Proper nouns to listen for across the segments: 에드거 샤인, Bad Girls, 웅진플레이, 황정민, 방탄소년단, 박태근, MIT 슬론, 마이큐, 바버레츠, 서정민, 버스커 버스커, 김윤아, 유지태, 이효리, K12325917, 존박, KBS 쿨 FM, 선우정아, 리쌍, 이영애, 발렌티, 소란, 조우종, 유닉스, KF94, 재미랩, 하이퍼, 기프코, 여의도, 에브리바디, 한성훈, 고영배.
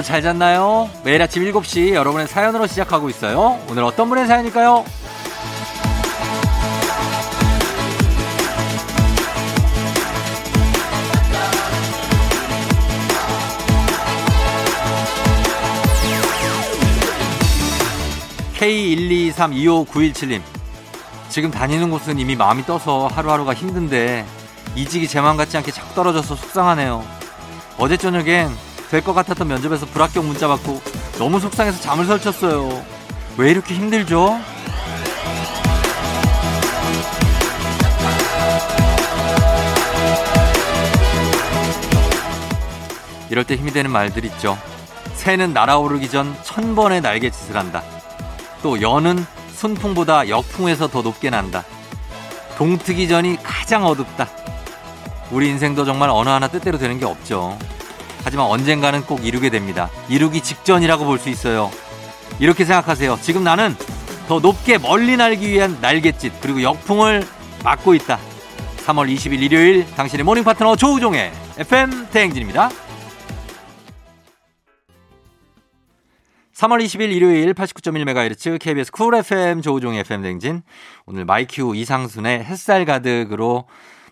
여러분 잘 잤나요? 매일 아침 7시 여러분의 사연으로 시작하고 있어요. 오늘 어떤 분의 사연일까요? K12325917님, 지금 다니는 곳은 이미 마음이 떠서 하루하루가 힘든데 이직이 제 마음 같지 않게 자꾸 떨어져서 속상하네요. 어제 저녁엔 될 것 같았던 면접에서 불합격 문자 받고 너무 속상해서 잠을 설쳤어요. 왜 이렇게 힘들죠? 이럴 때 힘이 되는 말들 있죠. 새는 날아오르기 전 1000번의 날갯짓을 한다. 또 여는 순풍보다 역풍에서 더 높게 난다. 동트기 전이 가장 어둡다. 우리 인생도 정말 어느 하나 뜻대로 되는 게 없죠. 하지만 언젠가는 꼭 이루게 됩니다. 이루기 직전이라고 볼 수 있어요. 이렇게 생각하세요. 지금 나는 더 높게 멀리 날기 위한 날갯짓, 그리고 역풍을 맞고 있다. 3월 20일 일요일, 당신의 모닝 파트너 조우종의 FM 대행진입니다. 3월 20일 일요일 89.1MHz KBS 쿨 FM 조우종의 FM 대행진. 오늘 마이큐 이상순의 햇살 가득으로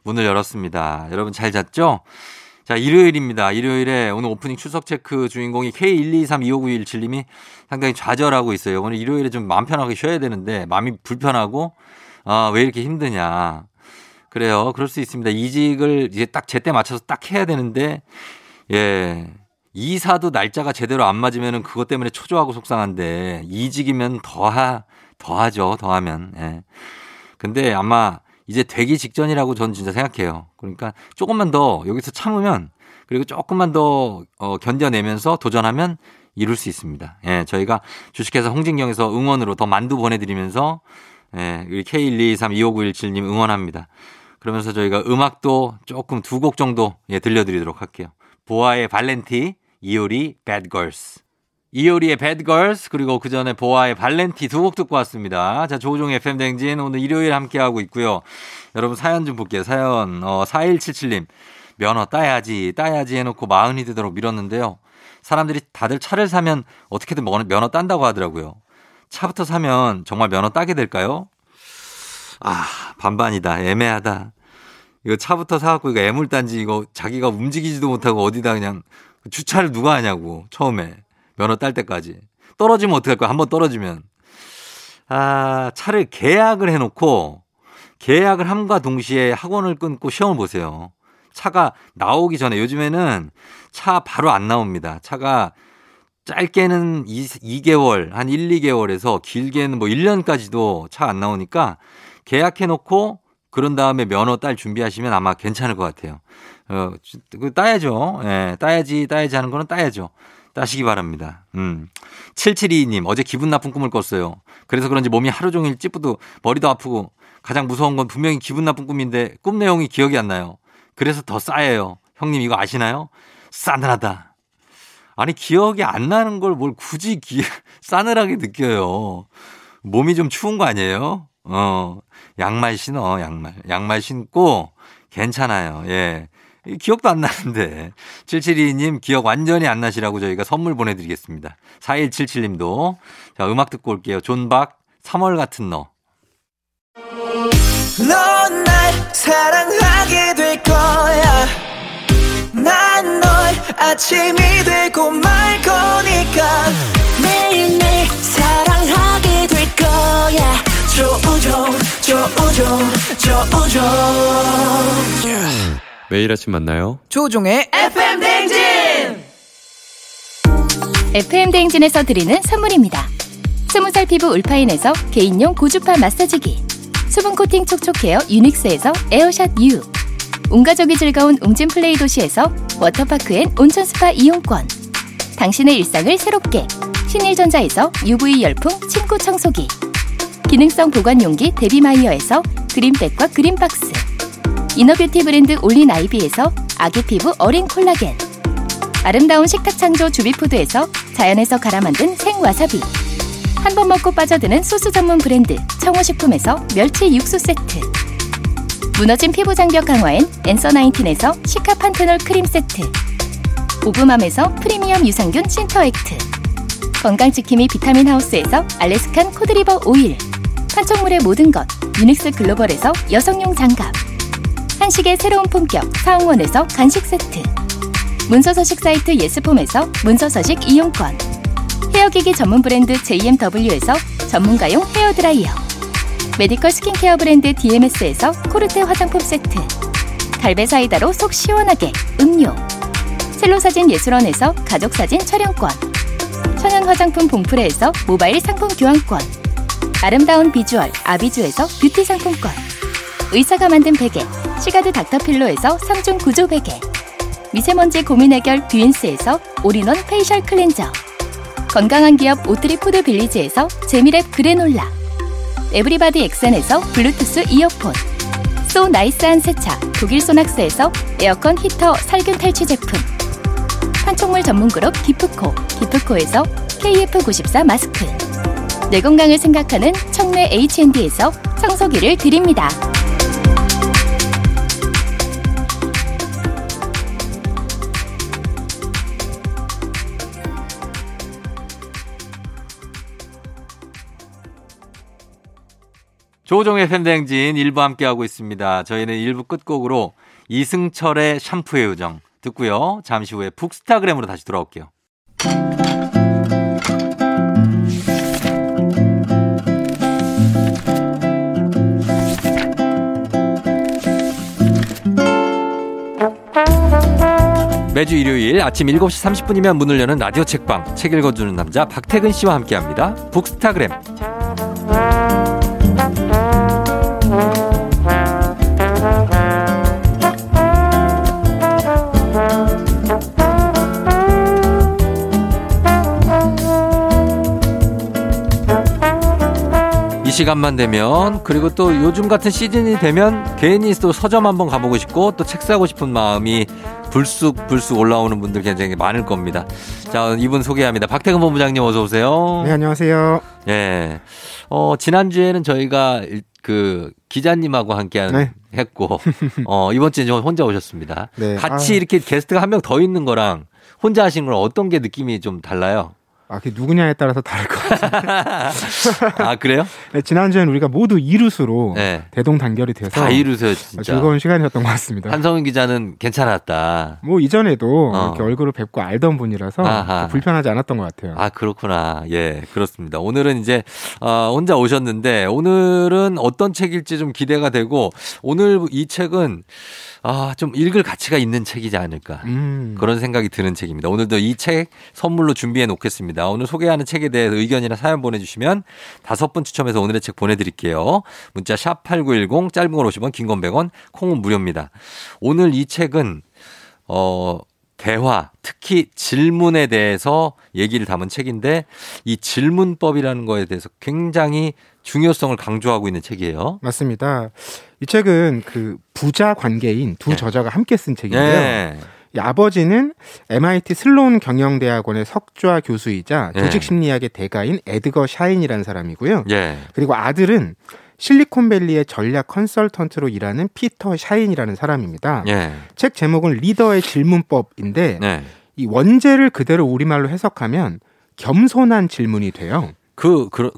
문을 열었습니다. 여러분 잘 잤죠? 자, 일요일입니다. 일요일에 오늘 오프닝 추석 체크 주인공이 K12325917님이 상당히 좌절하고 있어요. 오늘 일요일에 좀 마음 편하게 쉬어야 되는데 마음이 불편하고, 아, 왜 이렇게 힘드냐. 그래요. 그럴 수 있습니다. 이직을 이제 딱 제때 맞춰서 딱 해야 되는데, 예. 이사도 날짜가 제대로 안 맞으면 그것 때문에 초조하고 속상한데, 이직이면 더하죠. 더하면. 예. 근데 아마 이제 되기 직전이라고 전 진짜 생각해요. 그러니까 조금만 더 여기서 참으면, 그리고 조금만 더 견뎌내면서 도전하면 이룰 수 있습니다. 예. 저희가 주식회사 홍진경에서 응원으로 더 만두 보내드리면서, 예. 우리 K12325917님 응원합니다. 그러면서 저희가 음악도 조금 2곡 정도, 예, 들려드리도록 할게요. 보아의 발렌티, 이효리, Bad Girls. 이효리의 Bad Girls, 그리고 그 전에 보아의 발렌티 2곡 듣고 왔습니다. 자, 조우종 FM 댕진 오늘 일요일 함께하고 있고요. 여러분 사연 좀 볼게요. 사연 4177님. 면허 따야지 해놓고 마흔이 되도록 미뤘는데요. 사람들이 다들 차를 사면 어떻게든 면허 딴다고 하더라고요. 차부터 사면 정말 면허 따게 될까요? 아, 반반이다. 애매하다. 이거 차부터 사갖고 이거 애물단지 이거 자기가 움직이지도 못하고 어디다 그냥 주차를 누가 하냐고. 처음에 면허 딸 때까지 떨어지면 어떡할 거야. 한번 떨어지면, 아, 차를 계약을 해놓고 계약을 함과 동시에 학원을 끊고 시험을 보세요. 차가 나오기 전에, 요즘에는 차 바로 안 나옵니다. 차가 짧게는 2개월, 한 1-2개월에서 길게는 뭐 1년까지도 차 안 나오니까 계약해놓고 그런 다음에 면허 딸 준비하시면 아마 괜찮을 것 같아요. 따야죠. 예, 따야지 하는 거는 따야죠. 따시기 바랍니다. 7722님, 어제 기분 나쁜 꿈을 꿨어요. 그래서 그런지 몸이 하루 종일 찌뿌도 머리도 아프고, 가장 무서운 건 분명히 기분 나쁜 꿈인데 꿈 내용이 기억이 안 나요. 그래서 더 싸예요. 형님 이거 아시나요? 싸늘하다. 아니, 기억이 안 나는 걸 뭘 굳이 싸늘하게 느껴요. 몸이 좀 추운 거 아니에요? 양말 신어, 양말 신고, 괜찮아요. 예. 기억도 안 나는데. 772님, 기억 완전히 안 나시라고 저희가 선물 보내드리겠습니다. 4177님도. 자, 음악 듣고 올게요. 존박, 3월 같은 너. 넌 날 사랑하게 될 거야. 난 널 아침이 되고 말 거니까. 매일매일 사랑하게 될 거야. 조우종 yeah. 매일 아침 만나요. 조우종의 FM 대행진. FM 대행진에서 드리는 선물입니다. 20살 피부 울파인에서 개인용 고주파 마사지기, 수분 코팅 촉촉 헤어 유닉스에서 에어샷 U, 온가족이 즐거운 웅진플레이 도시에서 워터파크 앤 온천 스파 이용권, 당신의 일상을 새롭게 신일전자에서 UV 열풍 침구 청소기, 기능성 보관용기 데비마이어에서 그린백과 그린박스, 이너뷰티 브랜드 올린아이비에서 아기 피부 어린 콜라겐, 아름다운 식탁창조 주비푸드에서 자연에서 갈아 만든 생와사비, 한 번 먹고 빠져드는 소스 전문 브랜드 청호식품에서 멸치 육수 세트, 무너진 피부 장벽 강화엔 앤서 19에서 시카 판테놀 크림 세트, 오브맘에서 프리미엄 유산균 신터액트, 건강지킴이 비타민하우스에서 알래스칸 코드리버 오일, 판촉물의 모든 것 유닉스 글로벌에서 여성용 장갑, 한식의 새로운 품격 사홍원에서 간식 세트, 문서서식 사이트 예스폼에서 문서서식 이용권, 헤어기기 전문 브랜드 JMW에서 전문가용 헤어드라이어, 메디컬 스킨케어 브랜드 DMS에서 코르테 화장품 세트, 갈배 사이다로 속 시원하게 음료, 첼로사진 예술원에서 가족사진 촬영권, 천연 화장품 봉프레에서 모바일 상품 교환권, 아름다운 비주얼 아비주에서 뷰티 상품권, 의사가 만든 베개 시가드 닥터필로에서 3중 구조 베개, 미세먼지 고민 해결 뷰인스에서 올인원 페이셜 클렌저, 건강한 기업 오트리 푸드 빌리지에서 재미랩 그래놀라, 에브리바디 엑센에서 블루투스 이어폰, 소 나이스한 세차 독일 소낙스에서 에어컨 히터 살균 탈취 제품, 판촉물 전문 그룹 기프코 기프코에서 KF94 마스크, 내 건강을 생각하는 청내 H&D에서 청소기를 드립니다. 조우종의 팬댕진 1부 함께하고 있습니다. 저희는 1부 끝곡으로 이승철의 샴푸의 요정 듣고요. 잠시 후에 북스타그램으로 다시 돌아올게요. 매주 일요일 아침 7시 30분이면 문을 여는 라디오 책방, 책 읽어주는 남자 박태근 씨와 함께합니다. 북스타그램. 시간만 되면, 그리고 또 요즘 같은 시즌이 되면 괜히 또 서점 한번 가보고 싶고 또 책 사고 싶은 마음이 불쑥 올라오는 분들 굉장히 많을 겁니다. 자, 이분 소개합니다. 박태근 본부장님 어서 오세요. 네, 안녕하세요. 예. 지난주에는 저희가 그 기자님하고 함께 했고 이번 주에 좀 혼자 오셨습니다. 네. 같이 이렇게 게스트가 한 명 더 있는 거랑 혼자 하신 거랑 어떤 게 느낌이 좀 달라요? 그게 누구냐에 따라서 다를 것 같아요. 그래요? 네, 지난주에는 우리가 모두 2루수로 대동단결이 되어서 다 2루수요, 진짜. 즐거운 시간이었던 것 같습니다. 한성훈 기자는 괜찮았다. 뭐 이전에도 이렇게 얼굴을 뵙고 알던 분이라서 불편하지 않았던 것 같아요. 그렇구나. 예, 그렇습니다. 오늘은 이제 혼자 오셨는데 오늘은 어떤 책일지 좀 기대가 되고, 오늘 이 책은 좀 읽을 가치가 있는 책이지 않을까, 그런 생각이 드는 책입니다. 오늘도 이 책 선물로 준비해 놓겠습니다. 오늘 소개하는 책에 대해서 의견이나 사연 보내주시면 5분 추첨해서 오늘의 책 보내드릴게요. 문자 샵 8910, 짧은 걸 50원, 긴 건 100원, 콩은 무료입니다. 오늘 이 책은 대화, 특히 질문에 대해서 얘기를 담은 책인데, 이 질문법이라는 거에 대해서 굉장히 중요성을 강조하고 있는 책이에요. 맞습니다. 이 책은 그 부자 관계인 두 저자가 함께 쓴 책인데요. 이 아버지는 MIT 슬론 경영대학원의 석좌 교수이자 조직심리학의 대가인 에드거 샤인이라는 사람이고요. 그리고 아들은 실리콘밸리의 전략 컨설턴트로 일하는 피터 샤인이라는 사람입니다. 책 제목은 리더의 질문법인데, 이 원제를 그대로 우리말로 해석하면 겸손한 질문이 돼요.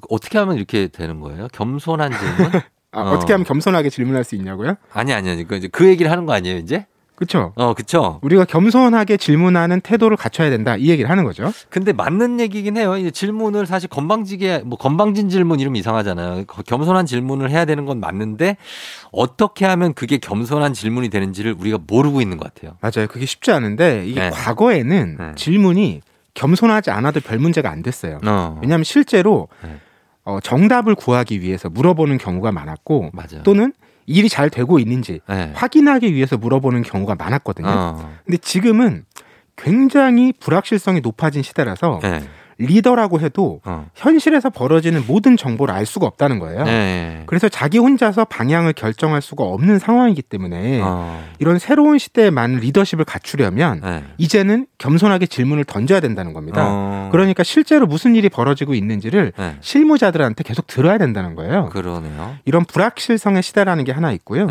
어떻게 하면 이렇게 되는 거예요? 겸손한 질문? 어떻게 하면 겸손하게 질문할 수 있냐고요? 아니. 그 얘기를 하는 거 아니에요, 이제? 그렇죠. 그렇죠. 우리가 겸손하게 질문하는 태도를 갖춰야 된다, 이 얘기를 하는 거죠. 근데 맞는 얘기긴 해요. 이제 질문을 사실 건방지게, 건방진 질문 이러면 이상하잖아요. 겸손한 질문을 해야 되는 건 맞는데 어떻게 하면 그게 겸손한 질문이 되는지를 우리가 모르고 있는 것 같아요. 맞아요. 그게 쉽지 않은데 이게 과거에는 질문이 겸손하지 않아도 별 문제가 안 됐어요. 왜냐하면 실제로 정답을 구하기 위해서 물어보는 경우가 많았고, 맞아요. 또는 일이 잘 되고 있는지 확인하기 위해서 물어보는 경우가 많았거든요. 근데 지금은 굉장히 불확실성이 높아진 시대라서 리더라고 해도 현실에서 벌어지는 모든 정보를 알 수가 없다는 거예요. 그래서 자기 혼자서 방향을 결정할 수가 없는 상황이기 때문에 이런 새로운 시대에 맞는 리더십을 갖추려면 이제는 겸손하게 질문을 던져야 된다는 겁니다. 그러니까 실제로 무슨 일이 벌어지고 있는지를 실무자들한테 계속 들어야 된다는 거예요. 그러네요. 이런 불확실성의 시대라는 게 하나 있고요.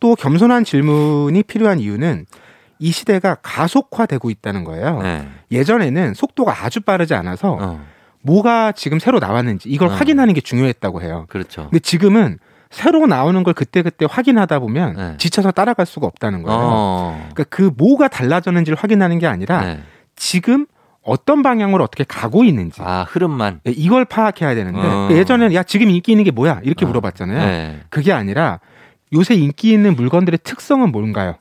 또 겸손한 질문이 필요한 이유는 이 시대가 가속화되고 있다는 거예요. 네. 예전에는 속도가 아주 빠르지 않아서 뭐가 지금 새로 나왔는지 이걸 확인하는 게 중요했다고 해요. 그렇죠. 근데 지금은 새로 나오는 걸 그때그때 확인하다 보면 네. 지쳐서 따라갈 수가 없다는 거예요. 그러니까 그 뭐가 달라졌는지를 확인하는 게 아니라 네. 지금 어떤 방향으로 어떻게 가고 있는지 아 흐름만 네, 이걸 파악해야 되는데 그러니까 예전에는 야 지금 인기 있는 게 뭐야 이렇게 물어봤잖아요. 네. 그게 아니라 요새 인기 있는 물건들의 특성은 뭔가요?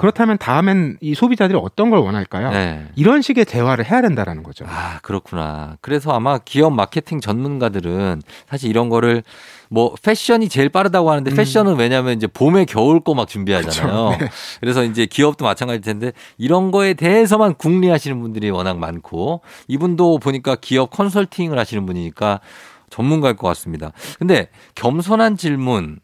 그렇다면 다음엔 이 소비자들이 어떤 걸 원할까요? 네. 이런 식의 대화를 해야 된다라는 거죠. 아, 그렇구나. 그래서 아마 기업 마케팅 전문가들은 사실 이런 거를 뭐 패션이 제일 빠르다고 하는데 패션은 왜냐하면 이제 봄에 겨울 거 막 준비하잖아요. 그렇죠. 네. 그래서 이제 기업도 마찬가지일 텐데 이런 거에 대해서만 궁리하시는 분들이 워낙 많고 이분도 보니까 기업 컨설팅을 하시는 분이니까 전문가일 것 같습니다. 근데 겸손한 질문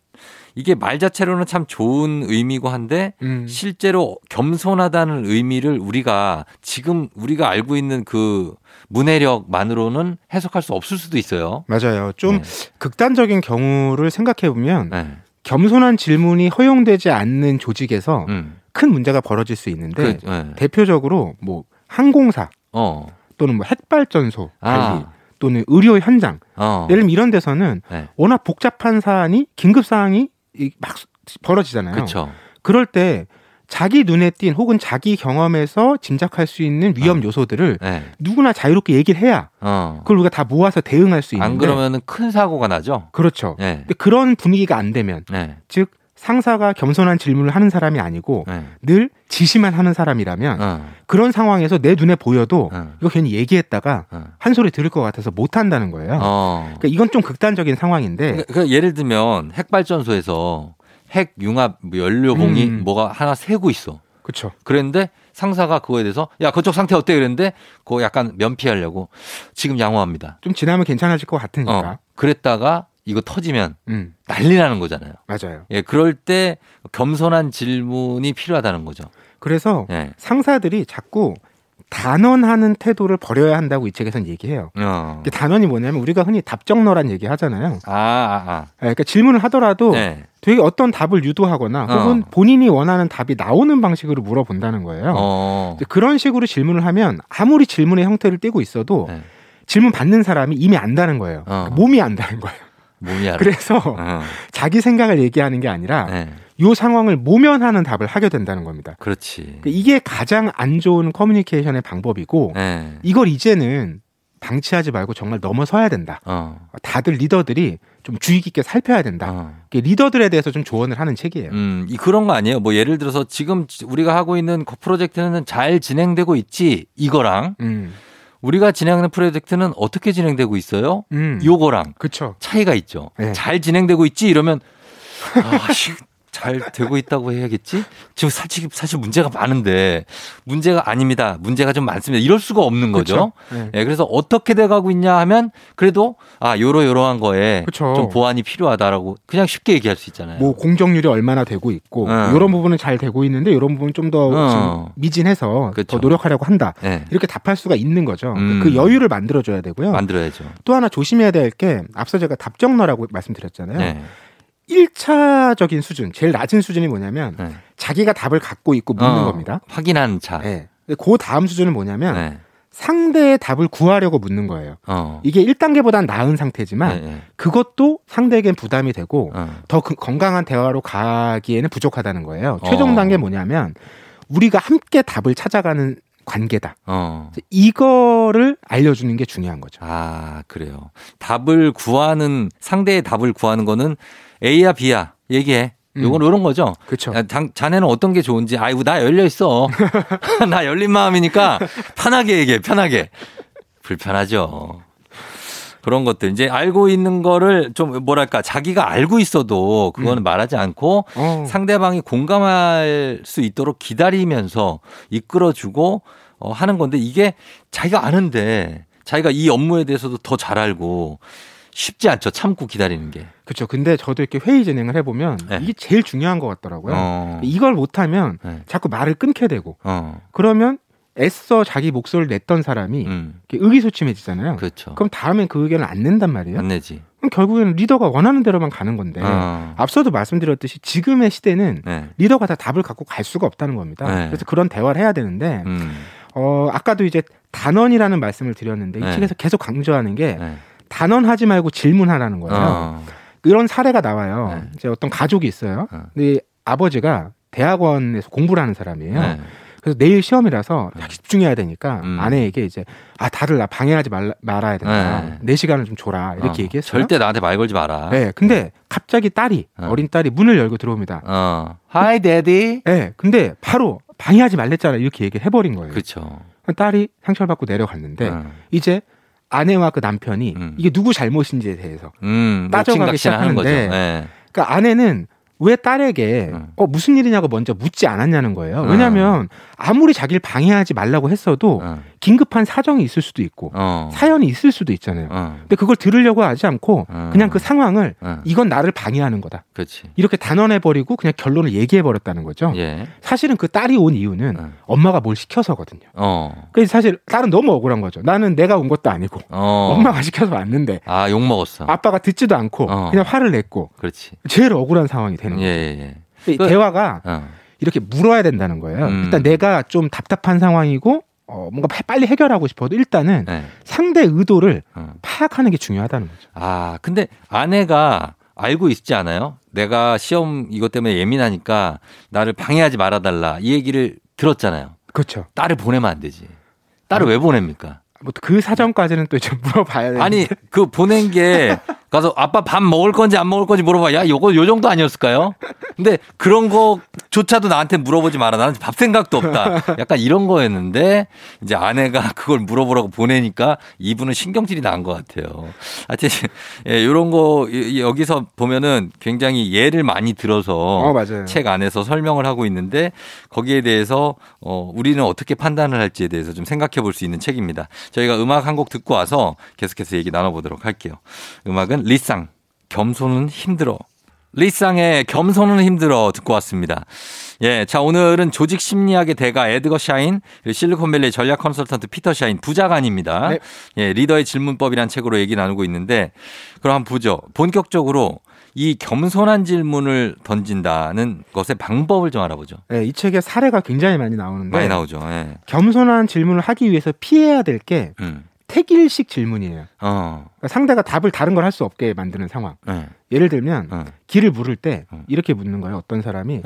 이게 말 자체로는 참 좋은 의미고 한데 실제로 겸손하다는 의미를 우리가 지금 우리가 알고 있는 그 문해력만으로는 해석할 수 없을 수도 있어요. 맞아요. 좀 네. 극단적인 경우를 생각해 보면 네. 겸손한 질문이 허용되지 않는 조직에서 큰 문제가 벌어질 수 있는데 네. 대표적으로 뭐 항공사 또는 뭐 핵발전소 관리 또는 의료 현장 예를 들면 이런 데서는 네. 워낙 복잡한 사안이 긴급 사항이 막 벌어지잖아요. 그쵸. 그럴 때 자기 눈에 띈 혹은 자기 경험에서 짐작할 수 있는 위험 요소들을 네. 누구나 자유롭게 얘기를 해야 그걸 우리가 다 모아서 대응할 수 있는데 안 그러면 큰 사고가 나죠. 그렇죠. 네. 근데 그런 분위기가 안 되면 네. 즉 상사가 겸손한 질문을 하는 사람이 아니고 네. 늘 지시만 하는 사람이라면 그런 상황에서 내 눈에 보여도 이거 괜히 얘기했다가 한 소리 들을 것 같아서 못한다는 거예요. 그러니까 이건 좀 극단적인 상황인데 그러니까 예를 들면 핵발전소에서 핵융합 연료봉이 뭐가 하나 새고 있어. 그렇죠. 그랬는데 상사가 그거에 대해서 야 그쪽 상태 어때 그랬는데 그거 약간 면피하려고 지금 양호합니다. 좀 지나면 괜찮아질 것 같으니까. 그랬다가 이거 터지면 난리 나는 거잖아요. 맞아요. 예, 그럴 때 겸손한 질문이 필요하다는 거죠. 그래서 예. 상사들이 자꾸 단언하는 태도를 버려야 한다고 이 책에서는 얘기해요. 단언이 뭐냐면 우리가 흔히 답정너란 얘기 하잖아요. 예, 그러니까 질문을 하더라도 네. 되게 어떤 답을 유도하거나 혹은 본인이 원하는 답이 나오는 방식으로 물어본다는 거예요. 그런 식으로 질문을 하면 아무리 질문의 형태를 띠고 있어도 네. 질문 받는 사람이 이미 안다는 거예요. 그러니까 몸이 안다는 거예요. 그래서 자기 생각을 얘기하는 게 아니라 네. 이 상황을 모면하는 답을 하게 된다는 겁니다. 그렇지. 이게 가장 안 좋은 커뮤니케이션의 방법이고 네. 이걸 이제는 방치하지 말고 정말 넘어서야 된다. 다들 리더들이 좀 주의 깊게 살펴야 된다. 리더들에 대해서 좀 조언을 하는 책이에요. 그런 거 아니에요? 뭐 예를 들어서 지금 우리가 하고 있는 프로젝트는 잘 진행되고 있지 이거랑 우리가 진행하는 프로젝트는 어떻게 진행되고 있어요? 요거랑 그쵸. 차이가 있죠. 네. 잘 진행되고 있지? 이러면 아, 잘 되고 있다고 해야겠지? 지금 사실 문제가 많은데 문제가 아닙니다. 문제가 좀 많습니다. 이럴 수가 없는 거죠. 네. 네, 그래서 어떻게 돼가고 있냐 하면 그래도 아 요러한 거에 그쵸. 좀 보완이 필요하다라고 그냥 쉽게 얘기할 수 있잖아요. 뭐 공정률이 얼마나 되고 있고 이런 부분은 잘 되고 있는데 이런 부분 좀 더 미진해서 그쵸. 더 노력하려고 한다. 네. 이렇게 답할 수가 있는 거죠. 그 여유를 만들어줘야 되고요. 만들어야죠. 또 하나 조심해야 될 게 앞서 제가 답정너라고 말씀드렸잖아요. 네. 1차적인 수준, 제일 낮은 수준이 뭐냐면 네. 자기가 답을 갖고 있고 묻는 겁니다. 확인한 차. 네. 그 다음 수준은 뭐냐면 네. 상대의 답을 구하려고 묻는 거예요. 이게 1단계보단 나은 상태지만 네, 네. 그것도 상대에겐 부담이 되고 더 건강한 대화로 가기에는 부족하다는 거예요. 최종 단계 뭐냐면 우리가 함께 답을 찾아가는 관계다. 이거를 알려주는 게 중요한 거죠. 아, 그래요. 답을 구하는, 상대의 답을 구하는 거는 A야 B야 얘기해. 요건 이런 거죠. 그렇죠. 자네는 어떤 게 좋은지. 아이고 나 열려 있어. 나 열린 마음이니까 편하게 얘기해. 편하게. 불편하죠. 그런 것들 이제 알고 있는 거를 좀 뭐랄까 자기가 알고 있어도 그거는 말하지 않고 상대방이 공감할 수 있도록 기다리면서 이끌어주고 하는 건데 이게 자기가 아는데 자기가 이 업무에 대해서도 더 잘 알고. 쉽지 않죠. 참고 기다리는 게. 그렇죠. 근데 저도 이렇게 회의 진행을 해보면 네. 이게 제일 중요한 것 같더라고요. 이걸 못하면 네. 자꾸 말을 끊게 되고 그러면 애써 자기 목소리를 냈던 사람이 의기소침해지잖아요. 그렇죠. 그럼 다음엔 그 의견을 안 낸단 말이에요. 안 내지. 결국에는 리더가 원하는 대로만 가는 건데 앞서도 말씀드렸듯이 지금의 시대는 리더가 다 답을 갖고 갈 수가 없다는 겁니다. 그래서 그런 대화를 해야 되는데 아까도 이제 단언이라는 말씀을 드렸는데 이 책에서 계속 강조하는 게 단언하지 말고 질문하라는 거예요. 이런 사례가 나와요. 이제 어떤 가족이 있어요. 근데 아버지가 대학원에서 공부를 하는 사람이에요. 그래서 내일 시험이라서 집중해야 되니까 아내에게 이제 다들 나 방해하지 말아야 된다. 내 시간을 좀 줘라. 이렇게 얘기했어요. 절대 나한테 말 걸지 마라. 네. 근데 갑자기 딸이 어린 딸이 문을 열고 들어옵니다. Hi, Daddy. 네. 근데 바로 방해하지 말랬잖아. 이렇게 얘기를 해버린 거예요. 그렇죠. 딸이 상처를 받고 내려갔는데 이제 아내와 그 남편이 이게 누구 잘못인지에 대해서 따져가기 시작하는데 거죠. 네. 그러니까 아내는 왜 딸에게 무슨 일이냐고 먼저 묻지 않았냐는 거예요. 왜냐하면 아무리 자기를 방해하지 말라고 했어도 긴급한 사정이 있을 수도 있고 사연이 있을 수도 있잖아요. 근데 그걸 들으려고 하지 않고 그냥 그 상황을 이건 나를 방해하는 거다. 그치. 이렇게 단언해버리고 그냥 결론을 얘기해버렸다는 거죠. 예. 사실은 그 딸이 온 이유는 엄마가 뭘 시켜서거든요. 그래서 사실 딸은 너무 억울한 거죠. 나는 내가 온 것도 아니고 엄마가 시켜서 왔는데 욕먹었어. 아빠가 듣지도 않고 그냥 화를 냈고 그렇지. 제일 억울한 상황이 되는 거예요. 예, 예. 대화가 이렇게 물어야 된다는 거예요. 일단 내가 좀 답답한 상황이고 뭔가 빨리 해결하고 싶어도 일단은 상대의 의도를 파악하는 게 중요하다는 거죠. 아, 근데 아내가 알고 있지 않아요? 내가 시험 이것 때문에 예민하니까 나를 방해하지 말아달라 이 얘기를 들었잖아요. 그렇죠. 딸을 보내면 안 되지. 딸을 왜 보냅니까? 뭐 그 사정까지는 또 좀 물어봐야 되는데. 아니, 그 보낸 게 가서 아빠 밥 먹을 건지 안 먹을 건지 물어봐. 야, 요거 요 정도 아니었을까요? 근데 그런 거조차도 나한테 물어보지 마라. 나는 밥 생각도 없다. 약간 이런 거였는데 이제 아내가 그걸 물어보라고 보내니까 이분은 신경질이 난 것 같아요. 하여튼 예, 이런 거 여기서 보면은 굉장히 예를 많이 들어서 맞아요. 책 안에서 설명을 하고 있는데 거기에 대해서 우리는 어떻게 판단을 할지에 대해서 좀 생각해 볼 수 있는 책입니다. 저희가 음악 한 곡 듣고 와서 계속해서 얘기 나눠보도록 할게요. 음악은 리쌍, 겸손은 힘들어. 리쌍의 겸손은 힘들어 듣고 왔습니다. 예, 자 오늘은 조직 심리학의 대가 에드거 샤인, 실리콘밸리 전략 컨설턴트 피터 샤인 부자간입니다. 네. 예, 리더의 질문법이란 책으로 얘기 나누고 있는데 그럼 한번 보죠. 본격적으로 이 겸손한 질문을 던진다는 것의 방법을 좀 알아보죠. 네, 이 책에 사례가 굉장히 많이 나오는데 많이 나오죠. 예. 겸손한 질문을 하기 위해서 피해야 될 게 택일식 질문이에요. 그러니까 상대가 답을 다른 걸 할 수 없게 만드는 상황. 네. 예를 들면 길을 물을 때 이렇게 묻는 거예요. 어떤 사람이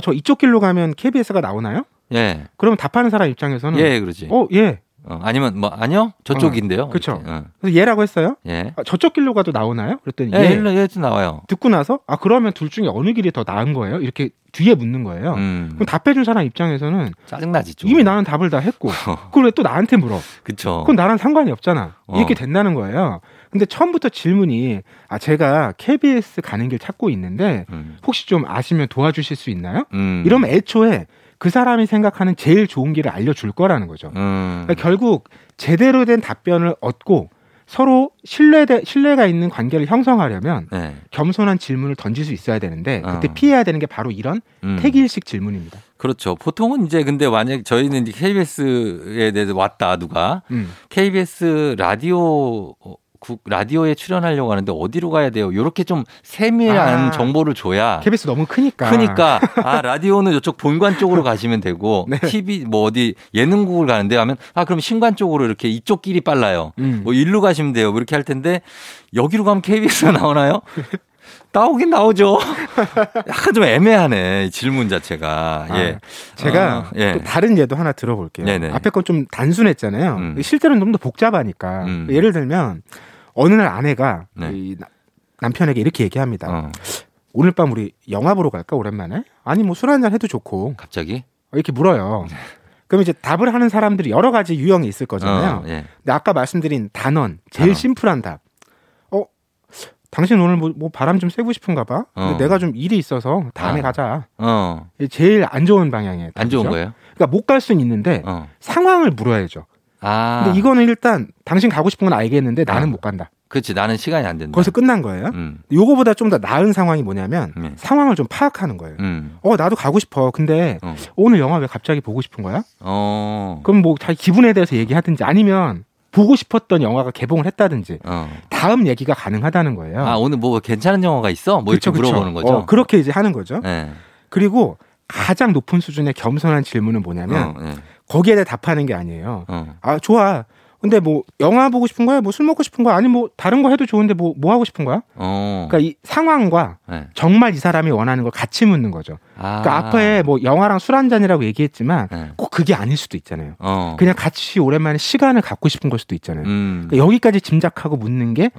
저 이쪽 길로 가면 KBS가 나오나요? 예. 그러면 답하는 사람 입장에서는 예, 그러지. 예. 아니면 뭐 아니요 저쪽인데요. 그렇죠. 그래서 예라고 했어요. 예. 저쪽 길로 가도 나오나요? 그랬더니 예도 나와요. 듣고 나서 그러면 둘 중에 어느 길이 더 나은 거예요? 이렇게 뒤에 묻는 거예요. 그럼 답해준 사람 입장에서는 짜증나지 좀. 이미 나는 답을 다 했고 그걸 왜 또 나한테 물어? 그렇죠. 그건 나랑 상관이 없잖아. 이렇게 된다는 거예요. 근데 처음부터 질문이 제가 KBS 가는 길 찾고 있는데 혹시 좀 아시면 도와주실 수 있나요? 이러면 애초에 그 사람이 생각하는 제일 좋은 길을 알려줄 거라는 거죠. 그러니까 결국 제대로 된 답변을 얻고 서로 신뢰가 있는 관계를 형성하려면 겸손한 질문을 던질 수 있어야 되는데 그때 피해야 되는 게 바로 이런 택일식 질문입니다. 그렇죠. 보통은 이제 근데 만약 저희는 이제 KBS에 대해서 왔다 누가 KBS 라디오에 출연하려고 하는데 어디로 가야 돼요? 이렇게 좀 세밀한 정보를 줘야 KBS 너무 크니까 라디오는 이쪽 본관 쪽으로 가시면 되고 네. TV 뭐 어디 예능국을 가는데 하면 그럼 신관 쪽으로 이렇게 이쪽 길이 빨라요. 뭐 일로 가시면 돼요. 이렇게 할 텐데 여기로 가면 KBS가 나오나요? 나오긴 나오죠. 약간 좀 애매하네 질문 자체가. 예, 제가 또 다른 예도 하나 들어볼게요. 네네. 앞에 건 좀 단순했잖아요. 실제로는 좀 더 복잡하니까 예를 들면 어느 날 아내가 이 남편에게 이렇게 얘기합니다. 오늘 밤 우리 영화 보러 갈까 오랜만에? 아니 뭐 술 한잔 해도 좋고. 갑자기? 이렇게 물어요. 그럼 이제 답을 하는 사람들이 여러 가지 유형이 있을 거잖아요. 예. 근데 아까 말씀드린 단언, 제일 심플한 답. 당신 오늘 뭐 바람 좀 쐬고 싶은가 봐. 근데 내가 좀 일이 있어서 다음에 가자. 제일 안 좋은 방향에. 안 좋은 거예요? 그러니까 못 갈 수는 있는데 상황을 물어야죠. 근데 이거는 일단 당신 가고 싶은 건 알겠는데 나는 못 간다. 그렇지. 나는 시간이 안 된다. 거기서 끝난 거예요. 요거보다 좀 더 나은 상황이 뭐냐면 상황을 좀 파악하는 거예요. 나도 가고 싶어. 근데 오늘 영화 왜 갑자기 보고 싶은 거야? 그럼 뭐 자기 기분에 대해서 얘기하든지 아니면 보고 싶었던 영화가 개봉을 했다든지 다음 얘기가 가능하다는 거예요. 아, 오늘 뭐 괜찮은 영화가 있어? 뭐 그쵸, 이렇게 물어보는 거죠? 그렇게 이제 하는 거죠. 네. 그리고 가장 높은 수준의 겸손한 질문은 뭐냐면 네. 거기에 대해 답하는 게 아니에요. 아, 좋아. 근데 뭐 영화 보고 싶은 거야? 뭐 술 먹고 싶은 거야? 아니 뭐 다른 거 해도 좋은데 뭐 하고 싶은 거야? 그러니까 이 상황과 네. 정말 이 사람이 원하는 걸 같이 묻는 거죠. 아. 그러니까 앞에 뭐 영화랑 술 한 잔이라고 얘기했지만 네. 꼭 그게 아닐 수도 있잖아요. 그냥 같이 오랜만에 시간을 갖고 싶은 걸 수도 있잖아요. 그러니까 여기까지 짐작하고 묻는 게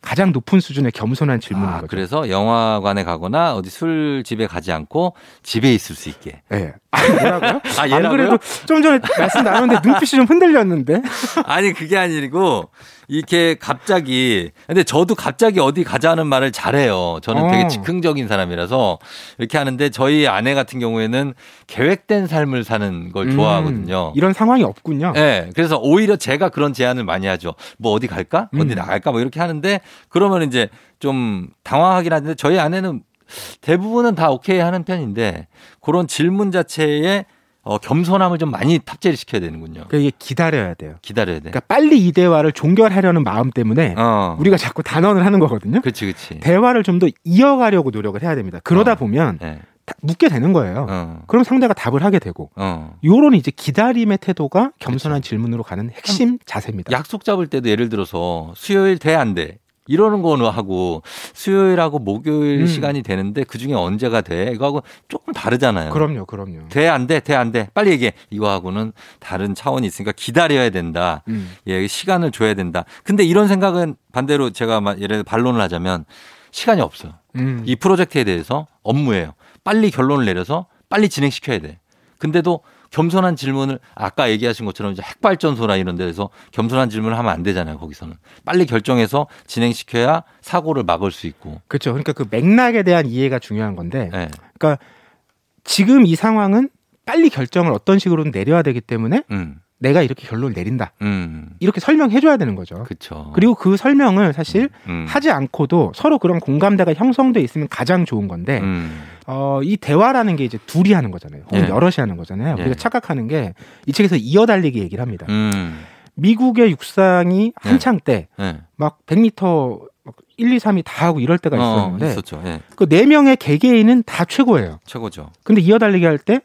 가장 높은 수준의 겸손한 질문인 거죠. 그래서 영화관에 가거나 어디 술집에 가지 않고 집에 있을 수 있게. 네. 뭐라고요? 아, 안 그래도 좀 전에 말씀 나눴는데 눈빛이 좀 흔들렸는데. 아니 그게 아니고 이렇게 갑자기. 근데 저도 갑자기 어디 가자는 말을 잘해요. 저는 되게 즉흥적인 사람이라서 이렇게 하는데 저희 아내 같은 경우에는 계획된 삶을 사는 걸 좋아하거든요. 이런 상황이 없군요. 네. 그래서 오히려 제가 그런 제안을 많이 하죠. 뭐 어디 갈까? 어디 나갈까? 뭐 이렇게 하는데 그러면 이제 좀 당황하긴 하는데 저희 아내는 대부분은 다 오케이 하는 편인데 그런 질문 자체에 겸손함을 좀 많이 탑재를 시켜야 되는군요. 그러니까 이게 기다려야 돼요. 그러니까 빨리 이 대화를 종결하려는 마음 때문에 우리가 자꾸 단언을 하는 거거든요. 그렇지. 대화를 좀 더 이어가려고 노력을 해야 됩니다. 그러다 보면 네. 묻게 되는 거예요. 그럼 상대가 답을 하게 되고 요런 이제 기다림의 태도가 겸손한 질문으로 가는 핵심 자세입니다. 약속 잡을 때도 예를 들어서 수요일 돼 안 돼? 이러는 거는 하고 수요일하고 목요일 시간이 되는데 그중에 언제가 돼? 이거하고 조금 다르잖아요. 그럼요. 돼, 안 돼? 빨리 얘기해. 이거하고는 다른 차원이 있으니까 기다려야 된다. 예, 시간을 줘야 된다. 근데 이런 생각은 반대로 제가 예를 들어 반론을 하자면 시간이 없어요. 이 프로젝트에 대해서 업무예요. 빨리 결론을 내려서 빨리 진행시켜야 돼. 근데도 겸손한 질문을 아까 얘기하신 것처럼 이제 핵발전소나 이런 데에서 겸손한 질문을 하면 안 되잖아요. 거기서는 빨리 결정해서 진행시켜야 사고를 막을 수 있고. 그렇죠. 그러니까 그 맥락에 대한 이해가 중요한 건데 네. 그러니까 지금 이 상황은 빨리 결정을 어떤 식으로든 내려야 되기 때문에 내가 이렇게 결론을 내린다. 이렇게 설명해 줘야 되는 거죠. 그렇죠. 그리고 그 설명을 사실 하지 않고도 서로 그런 공감대가 형성돼 있으면 가장 좋은 건데 이 대화라는 게 이제 둘이 하는 거잖아요. 혹은 예. 여럿이 하는 거잖아요. 우리가 예. 착각하는 게 이 책에서 이어달리기 얘기를 합니다. 미국의 육상이 한창 때 막 100m 1, 2, 3이 다 하고 이럴 때가 있었는데 예. 그 4명의 개개인은 다 최고예요. 최고죠. 근데 이어달리기 할 때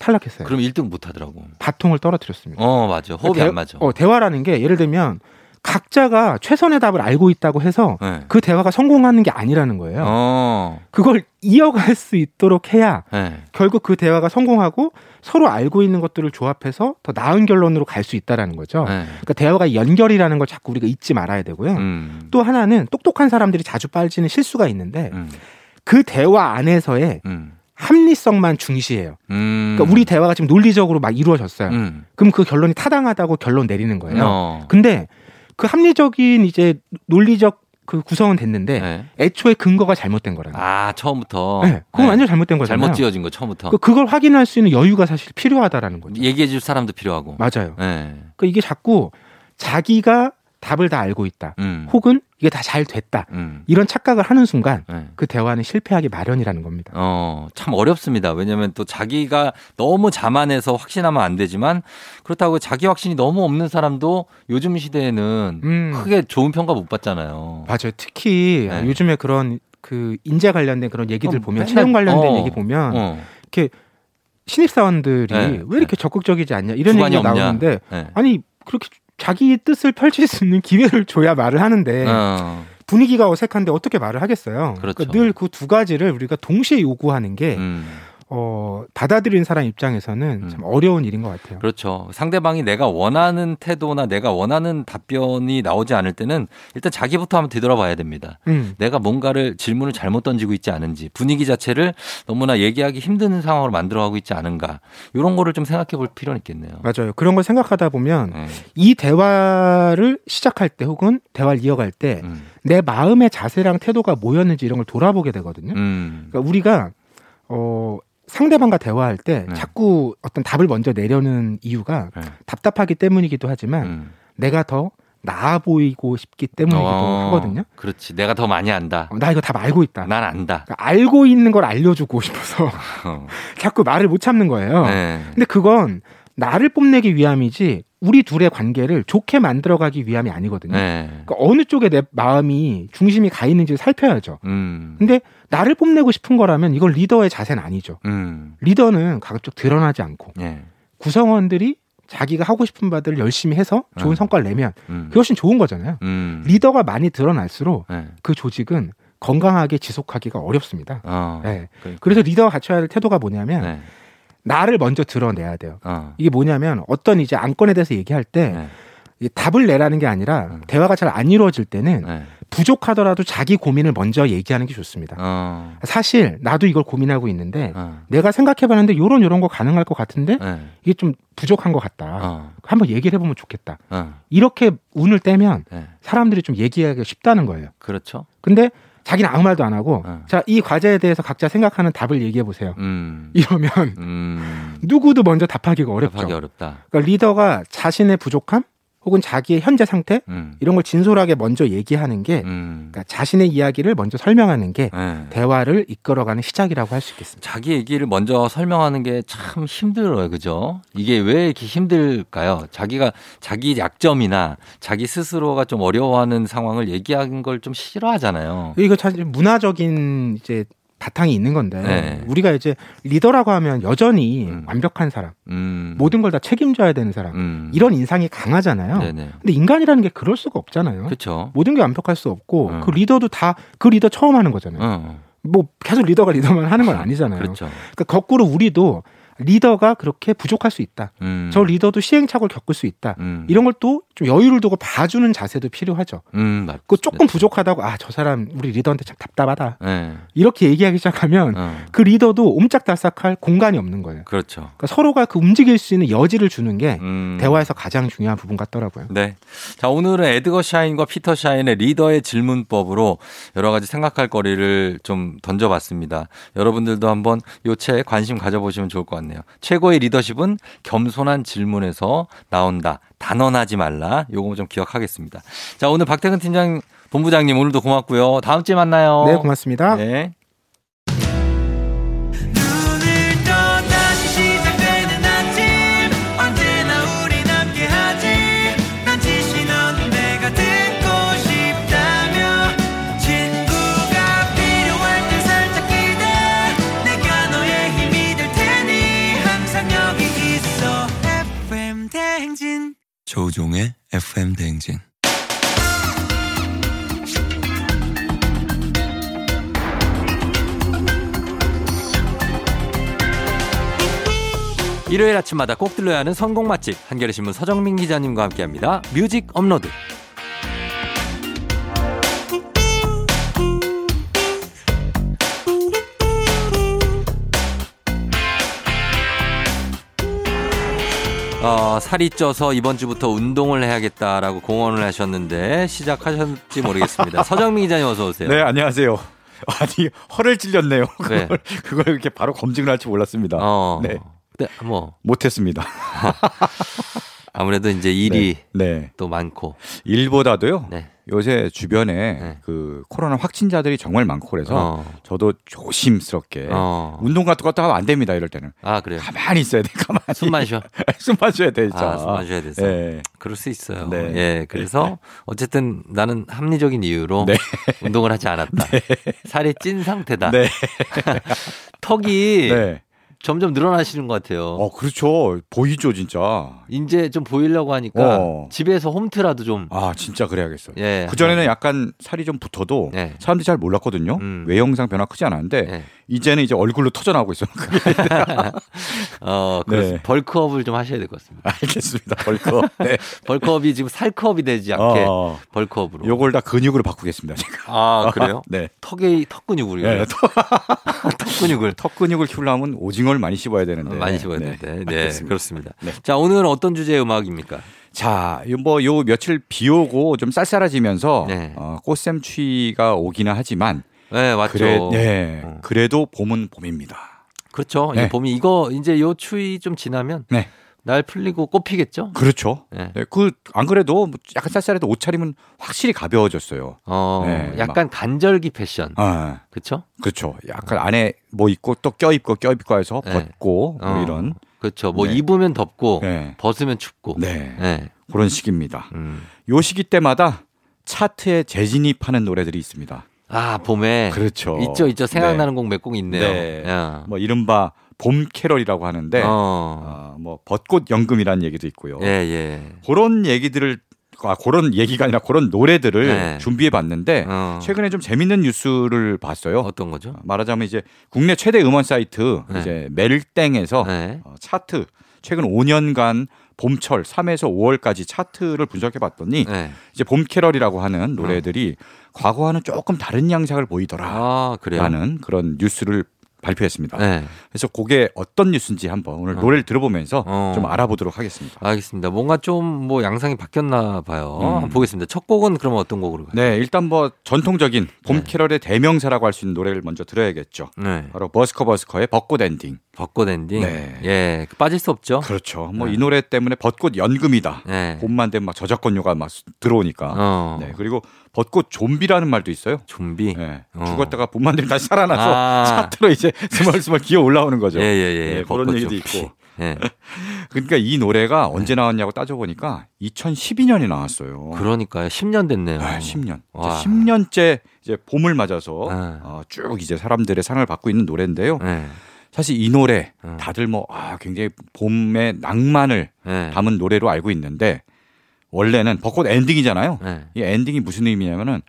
탈락했어요. 그럼 1등 못하더라고. 바통을 떨어뜨렸습니다. 맞아. 호흡이 안 맞아. 대화라는 게 예를 들면 각자가 최선의 답을 알고 있다고 해서 네. 그 대화가 성공하는 게 아니라는 거예요. 그걸 이어갈 수 있도록 해야 네. 결국 그 대화가 성공하고 서로 알고 있는 것들을 조합해서 더 나은 결론으로 갈 수 있다는 거죠. 네. 그러니까 대화가 연결이라는 걸 자꾸 우리가 잊지 말아야 되고요. 또 하나는 똑똑한 사람들이 자주 빠지는 실수가 있는데 그 대화 안에서의 합리성만 중시해요. 그러니까 우리 대화가 지금 논리적으로 막 이루어졌어요. 그럼 그 결론이 타당하다고 결론 내리는 거예요. 근데 그 합리적인 이제 논리적 그 구성은 됐는데 네. 애초에 근거가 잘못된 거라는. 아, 처음부터. 네, 그건 완전 잘못된 거잖아요. 잘못 지어진 거 처음부터. 그걸 확인할 수 있는 여유가 사실 필요하다라는 거죠. 얘기해 줄 사람도 필요하고. 맞아요. 네. 그러니까 이게 자꾸 자기가 답을 다 알고 있다. 혹은 이게 다 잘 됐다. 이런 착각을 하는 순간 그 대화는 실패하기 마련이라는 겁니다. 참 어렵습니다. 왜냐하면 또 자기가 너무 자만해서 확신하면 안 되지만 그렇다고 자기 확신이 너무 없는 사람도 요즘 시대에는 크게 좋은 평가 못 받잖아요. 맞아요. 특히 네. 요즘에 그런 그 인재 관련된 그런 얘기들 보면 채용 관련된 얘기 보면 이렇게 신입사원들이 네. 왜 이렇게 적극적이지 않냐 이런 얘기가 나오는데 네. 아니 그렇게 자기의 뜻을 펼칠 수 있는 기회를 줘야 말을 하는데 분위기가 어색한데 어떻게 말을 하겠어요. 그렇죠. 그러니까 늘 그 두 가지를 우리가 동시에 요구하는 게 받아들인 사람 입장에서는 참 어려운 일인 것 같아요. 그렇죠. 상대방이 내가 원하는 태도나 내가 원하는 답변이 나오지 않을 때는 일단 자기부터 한번 되돌아봐야 됩니다. 내가 뭔가를 질문을 잘못 던지고 있지 않은지 분위기 자체를 너무나 얘기하기 힘든 상황으로 만들어가고 있지 않은가 이런 거를 좀 생각해 볼 필요는 있겠네요. 맞아요. 그런 걸 생각하다 보면 이 대화를 시작할 때 혹은 대화를 이어갈 때 내 마음의 자세랑 태도가 뭐였는지 이런 걸 돌아보게 되거든요. 그러니까 우리가 상대방과 대화할 때 네. 자꾸 어떤 답을 먼저 내려는 이유가 네. 답답하기 때문이기도 하지만 내가 더 나아 보이고 싶기 때문이기도 하거든요. 그렇지. 내가 더 많이 안다. 나 이거 다 알고 있다. 난 안다. 그러니까 알고 있는 걸 알려주고 싶어서 자꾸 말을 못 참는 거예요. 네. 근데 그건 나를 뽐내기 위함이지 우리 둘의 관계를 좋게 만들어가기 위함이 아니거든요. 네. 그러니까 어느 쪽에 내 마음이 중심이 가 있는지 살펴야죠. 근데 나를 뽐내고 싶은 거라면 이건 리더의 자세는 아니죠. 리더는 가급적 드러나지 않고 네. 구성원들이 자기가 하고 싶은 바들을 열심히 해서 좋은 성과를 내면 그게 훨씬 좋은 거잖아요. 리더가 많이 드러날수록 네. 그 조직은 건강하게 지속하기가 어렵습니다. 네. 그래서 리더가 갖춰야 할 태도가 뭐냐면 네. 나를 먼저 드러내야 돼요. 이게 뭐냐면 어떤 이제 안건에 대해서 얘기할 때 네. 이 답을 내라는 게 아니라 대화가 잘 안 이루어질 때는 네. 부족하더라도 자기 고민을 먼저 얘기하는 게 좋습니다. 사실 나도 이걸 고민하고 있는데 내가 생각해봤는데 요런 거 가능할 것 같은데 이게 좀 부족한 것 같다. 한번 얘기를 해보면 좋겠다. 이렇게 운을 떼면 사람들이 좀 얘기하기가 쉽다는 거예요. 그렇죠. 근데 자기는 아무 말도 안 하고 자, 이 과제에 대해서 각자 생각하는 답을 얘기해 보세요. 이러면 누구도 먼저 답하기가 어렵죠. 답하기 어렵다. 그러니까 리더가 자신의 부족함 혹은 자기의 현재 상태 이런 걸 진솔하게 먼저 얘기하는 게 그러니까 자신의 이야기를 먼저 설명하는 게 대화를 이끌어가는 시작이라고 할 수 있겠습니다. 자기 얘기를 먼저 설명하는 게 참 힘들어요. 그죠? 이게 왜 이렇게 힘들까요? 자기가 자기 약점이나 자기 스스로가 좀 어려워하는 상황을 얘기하는 걸 좀 싫어하잖아요. 이거 사실 문화적인 이제 바탕이 있는 건데 네. 우리가 이제 리더라고 하면 여전히 완벽한 사람, 모든 걸 다 책임져야 되는 사람 이런 인상이 강하잖아요. 네네. 근데 인간이라는 게 그럴 수가 없잖아요. 그쵸. 모든 게 완벽할 수 없고 그 리더도 다 그 리더 처음 하는 거잖아요. 뭐 계속 리더가 리더만 하는 건 아니잖아요. 그렇죠. 그러니까 거꾸로 우리도 리더가 그렇게 부족할 수 있다. 저 리더도 시행착오를 겪을 수 있다. 이런 걸 또 좀 여유를 두고 봐주는 자세도 필요하죠. 그 조금 부족하다고 아, 저 사람 우리 리더한테 참 답답하다. 네. 이렇게 얘기하기 시작하면 그 리더도 옴짝달싹할 공간이 없는 거예요. 그렇죠. 그러니까 서로가 그 움직일 수 있는 여지를 주는 게 대화에서 가장 중요한 부분 같더라고요. 네. 자, 오늘은 에드거 샤인과 피터 샤인의 리더의 질문법으로 여러 가지 생각할 거리를 좀 던져봤습니다. 여러분들도 한번 이 책에 관심 가져보시면 좋을 것 같네요. 최고의 리더십은 겸손한 질문에서 나온다. 단언하지 말라. 요거 좀 기억하겠습니다. 자, 오늘 박태근 팀장, 본부장님 오늘도 고맙고요. 다음 주에 만나요. 네, 고맙습니다. 네. 조우종의 FM 대행진. 일요일 아침마다 꼭 들러야 하는 선곡 맛집, 한겨레신문 서정민 기자님과 함께합니다. 뮤직 업로드. 살이 쪄서 이번 주부터 운동을 해야겠다라고 공언을 하셨는데 시작하셨는지 모르겠습니다. 서정민 기자님 어서 오세요. 네, 안녕하세요. 아니, 허를 찔렸네요. 네. 그걸 이렇게 바로 검증을 할 줄 몰랐습니다. 네. 네, 뭐 못했습니다. 아무래도 이제 일이 네, 네. 또 많고 일보다도요. 네. 요새 주변에 네. 그 코로나 확진자들이 정말 많고 그래서 저도 조심스럽게 운동 같은 것도 하면 안 됩니다. 이럴 때는. 아, 그래요? 가만히 있어야 돼. 가만히. 숨만 쉬어. 숨만 쉬어야 돼. 진짜. 아, 숨만 쉬어야 돼서. 네. 그럴 수 있어요. 네. 예, 그래서 어쨌든 나는 합리적인 이유로 네. 운동을 하지 않았다. 네. 살이 찐 상태다. 네. 턱이 네. 점점 늘어나시는 것 같아요. 그렇죠. 보이죠, 진짜. 이제 좀 보이려고 하니까 집에서 홈트라도 좀. 아, 진짜 그래야겠어요. 예. 그전에는 약간 살이 좀 붙어도 예. 사람들이 잘 몰랐거든요. 외형상 변화 크지 않았는데 예. 이제는 이제 얼굴로 터져나오고 있어요. 그래서 네. 벌크업을 좀 하셔야 될 것 같습니다. 알겠습니다. 벌크업. 네. 벌크업이 지금 살크업이 되지 않게 벌크업으로. 요걸 다 근육으로 바꾸겠습니다, 제가. 아, 그래요? 네. 턱 근육으로요? 네. 턱 근육을 키우려면 오징어 을 많이 씹어야 되는데. 많이 씹어야 네. 되는데. 네, 네 그렇습니다. 네. 자, 오늘은 어떤 주제의 음악입니까? 자, 요 며칠 비 오고 좀 쌀쌀해지면서 네. 꽃샘추위가 오기는 하지만 네, 맞죠. 네, 그래도 봄은 봄입니다. 그렇죠. 네. 봄이 이거 이제 요 추위 좀 지나면 네. 날 풀리고 꽃 피겠죠? 그렇죠. 네. 네, 안 그래도 약간 쌀쌀해도 옷차림은 확실히 가벼워졌어요. 네, 약간 막. 간절기 패션. 그렇죠? 그렇죠. 약간 안에 뭐 입고 또 껴입고 해서 네. 벗고 뭐 이런 그렇죠. 뭐 네. 입으면 덥고 네. 벗으면 춥고 네. 네. 그런 시기입니다. 요 시기 때마다 차트에 재진입하는 노래들이 있습니다. 아, 봄에. 그렇죠. 있죠. 생각나는 네. 곡 몇 곡 있네요. 네. 야. 뭐 이른바 봄 캐럴이라고 하는데 뭐 벚꽃 연금이라는 얘기도 있고요. 예. 그런 얘기들을 그런 얘기가 아니라 그런 노래들을 네. 준비해 봤는데 최근에 좀 재밌는 뉴스를 봤어요. 어떤 거죠? 말하자면 이제 국내 최대 음원 사이트 네. 이제 멜땡에서 네. 차트 최근 5년간 봄철 3에서 5월까지 차트를 분석해 봤더니 네. 이제 봄 캐럴이라고 하는 노래들이 과거와는 조금 다른 양상을 보이더라라는 그런 뉴스를 발표했습니다. 네. 그래서 그게 어떤 뉴스인지 한번 오늘 노래를 들어보면서 좀 알아보도록 하겠습니다. 알겠습니다. 뭔가 좀 뭐 양상이 바뀌었나 봐요. 한번 보겠습니다. 첫 곡은 그럼 어떤 곡으로 가요? 네, 일단 뭐 전통적인 봄 캐럴의 대명사라고 할 수 있는 노래를 먼저 들어야겠죠. 네. 바로 버스커 버스커의 벚꽃 엔딩. 벚꽃 엔딩. 네. 예, 빠질 수 없죠. 그렇죠. 뭐 이 노래 때문에 벚꽃 연금이다. 네. 봄만 되면 막 저작권료가 막 들어오니까. 네. 그리고 벚꽃 좀비라는 말도 있어요. 좀비. 네. 죽었다가 봄만 되면 다시 살아나서 차트로 이제 스멀스멀 기어 올라오는 거죠. 예. 네, 그런 얘기도 있고. 예. 그러니까 이 노래가 언제 나왔냐고 따져보니까 2012년에 나왔어요. 그러니까요. 10년 됐네요. 네, 10년. 와. 10년째 이제 봄을 맞아서 쭉 이제 사람들의 사랑을 받고 있는 노래인데요. 네. 사실 이 노래 다들 뭐 굉장히 봄의 낭만을 담은 노래로 알고 있는데 원래는 벚꽃 엔딩이잖아요. 네. 이 엔딩이 무슨 의미냐면은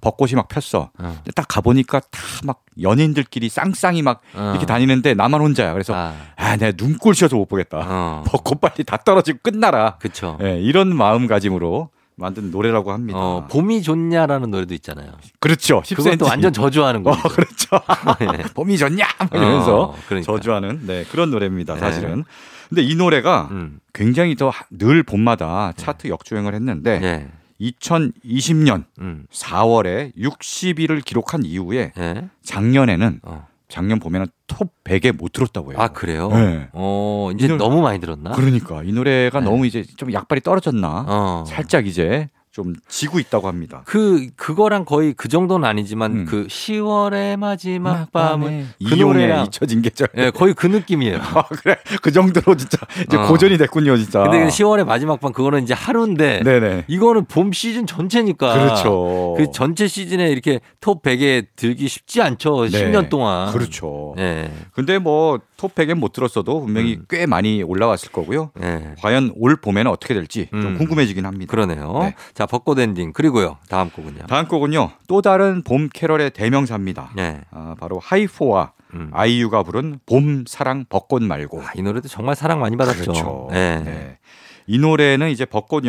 벚꽃이 막 폈어. 딱 가보니까 다 막 연인들끼리 쌍쌍이 막 이렇게 다니는데 나만 혼자야. 그래서 내가 눈꼴 쉬어서 못 보겠다. 벚꽃 빨리 다 떨어지고 끝나라. 그쵸. 네, 이런 마음가짐으로 만든 노래라고 합니다. 봄이 좋냐라는 노래도 있잖아요. 그렇죠. 10cm. 그것도 완전 저주하는 거예요. 그렇죠. 네. 봄이 좋냐 이러면서 그러니까. 저주하는 네, 그런 노래입니다. 사실은. 네. 근데 이 노래가 굉장히 더 늘 봄마다 차트 역주행을 했는데 2020년 4월에 60위를 기록한 이후에 작년에는 작년 봄에는 톱 100에 못 들었다고 해요. 아, 그래요? 네. 이제 너무 많이 들었나? 그러니까 이 노래가 너무 이제 좀 약발이 떨어졌나? 살짝 이제 좀 지고 있다고 합니다. 그거랑 거의 그 정도는 아니지만 그 10월의 마지막 밤은 그 이용에 잊혀진 계절. 네, 거의 그 느낌이에요. 아, 그래. 그 정도로 진짜 이제 고전이 됐군요, 진짜. 근데 10월의 마지막 밤 그거는 이제 하루인데 네네. 이거는 봄 시즌 전체니까. 그렇죠. 그 전체 시즌에 이렇게 톱 100에 들기 쉽지 않죠. 네. 10년 동안. 그렇죠. 네. 근데 뭐 톱 100엔 못 들었어도 분명히 꽤 많이 올라왔을 거고요. 네. 과연 올 봄에는 어떻게 될지 좀 궁금해지긴 합니다. 그러네요. 네. 자, 벚꽃 엔딩 그리고요. 다음 곡은요. 또 다른 봄 캐럴의 대명사입니다. 네. 바로 하이퍼와 아이유가 부른 봄 사랑 벚꽃 말고. 이 노래도 정말 사랑 많이 받았죠. 그렇죠. 네. 이 노래는 이제 벚꽃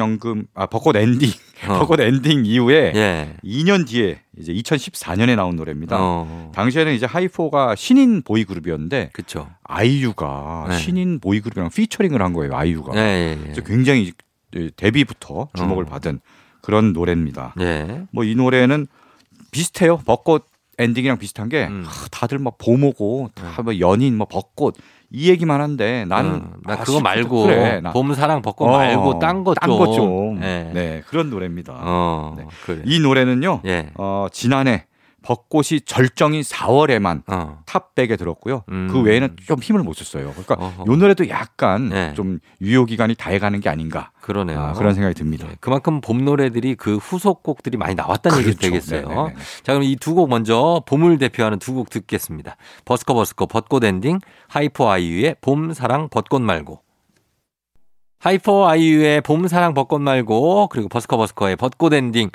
엔딩 이후에 2년 뒤에 이제 2014년에 나온 노래입니다. 당시에는 이제 하이퍼가 신인 보이그룹이었는데 그쵸. 아이유가 신인 보이그룹이랑 피처링을 한 거예요. 아이유가. 그래서 굉장히 데뷔부터 주목을 받은 그런 노래입니다. 네. 뭐 이 노래는 비슷해요. 벚꽃 엔딩이랑 비슷한 게 다들 막 봄 오고 다 뭐 연인 뭐 벚꽃 이 얘기만 한데 나는 나 그거 말고 그래, 봄 사랑 벚꽃 말고 딴 것 좀. 네, 그런 노래입니다. 네. 그래. 이 노래는요. 지난해 벚꽃이 절정인 4월에만 탑100에 들었고요. 그 외에는 좀 힘을 못 썼어요. 그러니까 이 노래도 약간 좀 유효기간이 다해가는 게 아닌가. 그러네요. 그런 생각이 듭니다. 네. 그만큼 봄 노래들이 그 후속곡들이 많이 나왔다는 그렇죠. 얘기도 되겠어요. 네네네. 자, 그럼 이 두 곡 먼저 봄을 대표하는 두 곡 듣겠습니다. 버스커 버스커 벚꽃 엔딩, 하이퍼 아이유의 봄 사랑 벚꽃 말고. 하이퍼 아이유의 봄 사랑 벚꽃 말고 그리고 버스커 버스커의 벚꽃 엔딩.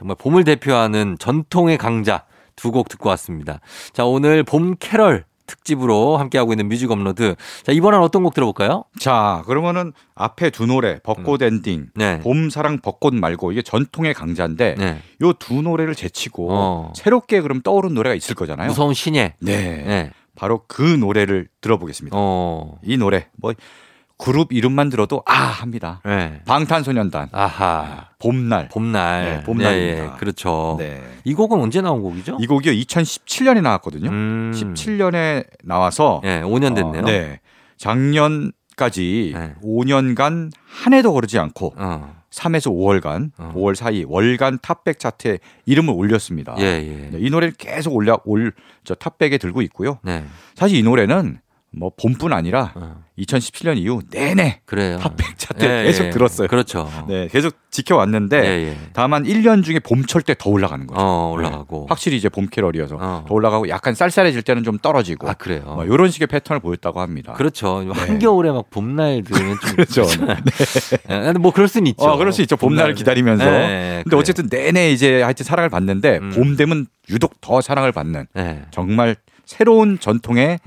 정말 봄을 대표하는 전통의 강자 두 곡 듣고 왔습니다. 자, 오늘 봄 캐럴 특집으로 함께하고 있는 뮤직 업로드. 자, 이번엔 어떤 곡 들어볼까요? 자, 그러면은 앞에 두 노래 벚꽃 엔딩, 봄 사랑 벚꽃 말고 이게 전통의 강자인데 요 두 노래를 제치고 새롭게 그럼 떠오른 노래가 있을 거잖아요. 무서운 신예. 네. 바로 그 노래를 들어보겠습니다. 이 노래 뭐 그룹 이름만 들어도 합니다. 방탄소년단. 아하. 봄날. 네, 봄날입니다. 예, 그렇죠. 네. 이 곡은 언제 나온 곡이죠? 이 곡이요. 2017년에 나왔거든요. 17년에 나와서 5년 됐네요. 네. 작년까지 5년간 한 해도 거르지 않고 3에서 5월간, 5월 사이 월간 탑100 차트에 이름을 올렸습니다. 이 노래를 계속 탑100에 들고 있고요. 사실 이 노래는 뭐 봄뿐 아니라 2017년 이후 내내 그래요. 핫백 차트 계속 들었어요. 그렇죠. 네, 계속 지켜왔는데 다만 1년 중에 봄철 때 더 올라가는 거죠. 올라가고 네. 확실히 이제 봄 캐럴이어서 더 올라가고 약간 쌀쌀해질 때는 좀 떨어지고. 아 그래요. 뭐 이런 식의 패턴을 보였다고 합니다. 그렇죠. 네. 한겨울에 막 봄날 들으면 좀 그렇죠. 네. 뭐 그럴 수는 있죠. 그럴 수 있죠. 봄날을 기다리면서. 네, 근데 그래. 어쨌든 내내 이제 하여튼 사랑을 받는데 봄 되면 유독 더 사랑을 받는 정말. 새로운 전통의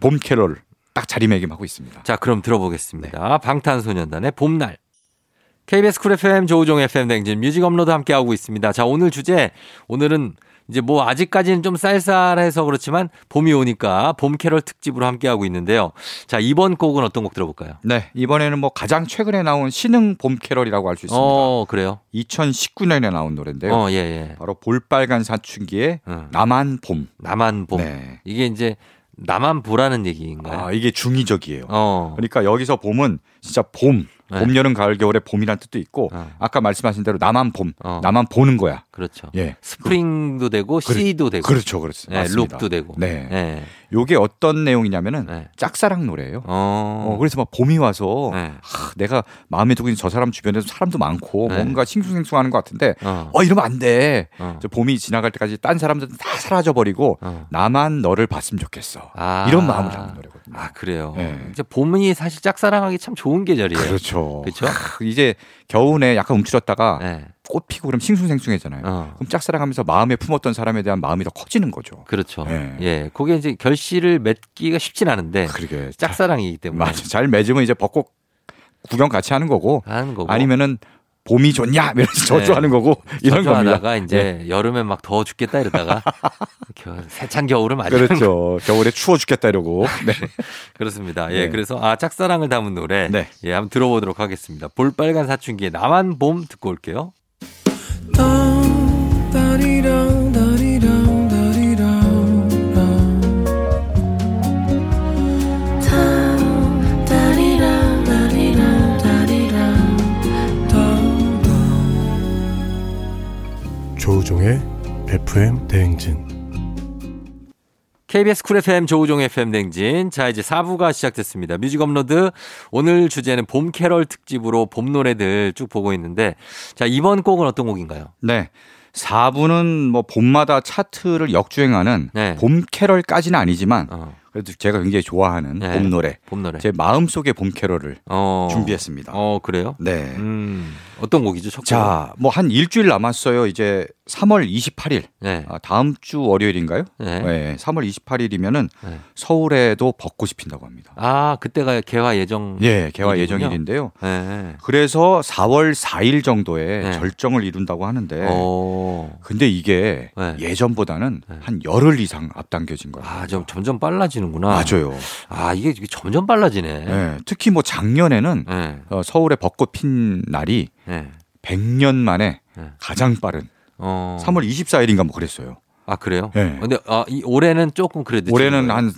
봄 캐롤을 딱 자리매김하고 있습니다. 자, 그럼 들어보겠습니다. 네. 방탄소년단의 봄날. KBS 쿨 FM 조우종 FM 댕진 뮤직 업로드 함께하고 있습니다. 자, 오늘 주제. 오늘은 이제 뭐 아직까지는 좀 쌀쌀해서 그렇지만 봄이 오니까 봄 캐럴 특집으로 함께하고 있는데요. 자, 이번 곡은 어떤 곡 들어볼까요? 네, 이번에는 뭐 가장 최근에 나온 신흥 봄 캐럴이라고 할 수 있습니다. 그래요? 2019년에 나온 노래인데요. 바로 볼빨간 사춘기의 나만 봄. 나만 봄. 네. 이게 이제 나만 보라는 얘기인가요? 아, 이게 중의적이에요. 그러니까 여기서 봄은 진짜 봄. 봄, 여름, 가을, 겨울에 봄이란 뜻도 있고 아까 말씀하신 대로 나만 봄, 나만 보는 거야. 그렇죠. 예. 스프링도 되고 시도 되고. 그렇죠. 그렇죠. 네, 룩도 되고. 네. 네. 요게 어떤 내용이냐면은 짝사랑 노래예요. 그래서 막 봄이 와서 내가 마음에 두고 있는 저 사람 주변에도 사람도 많고 뭔가 싱숭생숭하는 것 같은데 이러면 안 돼. 저 봄이 지나갈 때까지 딴 사람들은 다 사라져버리고 나만 너를 봤으면 좋겠어. 이런 마음을 담는 노래거든요. 아 그래요. 네. 이제 봄이 사실 짝사랑하기 참 좋은 계절이에요. 그렇죠. 그렇죠. 이제 겨울에 약간 움츠렸다가 꽃 피고 그럼 싱숭생숭해잖아요. 그럼 짝사랑하면서 마음에 품었던 사람에 대한 마음이 더 커지는 거죠. 그렇죠. 예, 예. 그게 이제 결실을 맺기가 쉽진 않은데. 그러게. 짝사랑이기 때문에. 맞아. 잘 맺으면 이제 벚꽃 구경 같이 하는 거고. 아니면은 봄이 좋냐? 이러면서 저주하는 거고. 이런 저주하다가 겁니다. 이제 여름엔 막 더워 죽겠다 이러다가 세찬 겨울을 맞이하는 그렇죠. 겨울에 추워 죽겠다 이러고. 네. 그렇습니다. 예. 네. 그래서 아, 짝사랑을 담은 노래. 네. 예. 한번 들어보도록 하겠습니다. 볼빨간 사춘기의 나만 봄 듣고 올게요. 따리랑 따리랑 따리랑 따리랑 따리랑 따리랑 조우종의 FM 대행진 KBS 쿨 FM 조우종 FM 댕진. 자, 이제 4부가 시작됐습니다. 뮤직 업로드. 오늘 주제는 봄 캐럴 특집으로 봄 노래들 쭉 보고 있는데 자, 이번 곡은 어떤 곡인가요? 네. 4부는 뭐 봄마다 차트를 역주행하는 봄 캐럴까지는 아니지만 그래도 제가 굉장히 좋아하는 봄 노래. 봄 노래. 제 마음속의 봄 캐럴을 준비했습니다. 그래요? 네. 어떤 곡이죠? 첫 곡. 자, 뭐 한 일주일 남았어요. 이제 3월 28일. 네. 아, 다음 주 월요일인가요? 네. 네. 3월 28일이면은 서울에도 벚꽃이 핀다고 합니다. 아, 그때가 개화 예정. 예, 개화 예정일인데요. 네. 그래서 4월 4일 정도에 절정을 이룬다고 하는데. 근데 이게 예전보다는 한 열흘 이상 앞당겨진 거예요. 아, 좀 점점 빨라지는구나. 맞아요. 아, 이게 점점 빨라지네. 네. 특히 뭐 작년에는 서울에 벚꽃 핀 날이 100년 만에 가장 빠른 3월 24일인가 뭐 그랬어요. 아 그래요? 네. 근데 아, 이 올해는 조금 그래도 올해는 한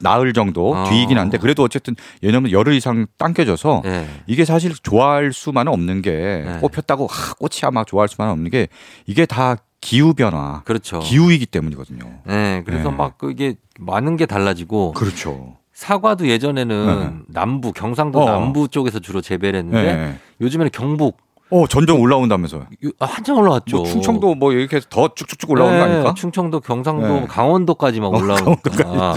나흘 정도 뒤이긴 한데 그래도 어쨌든 왜냐면 열흘 이상 당겨져서 이게 사실 좋아할 수만은 없는 게 꽃폈다고 꽃이 아마 좋아할 수만은 없는 게 이게 다 기후 변화, 그렇죠. 기후이기 때문이거든요. 네, 그래서 막 이게 많은 게 달라지고, 그렇죠. 사과도 예전에는 남부 경상도 남부 쪽에서 주로 재배를 했는데 요즘에는 경북 전쟁 올라온다면서요? 한참 올라왔죠. 뭐 충청도 뭐 이렇게 더 쭉쭉쭉 올라오는 거 아닙니까? 충청도, 경상도, 강원도까지 막 올라오니까.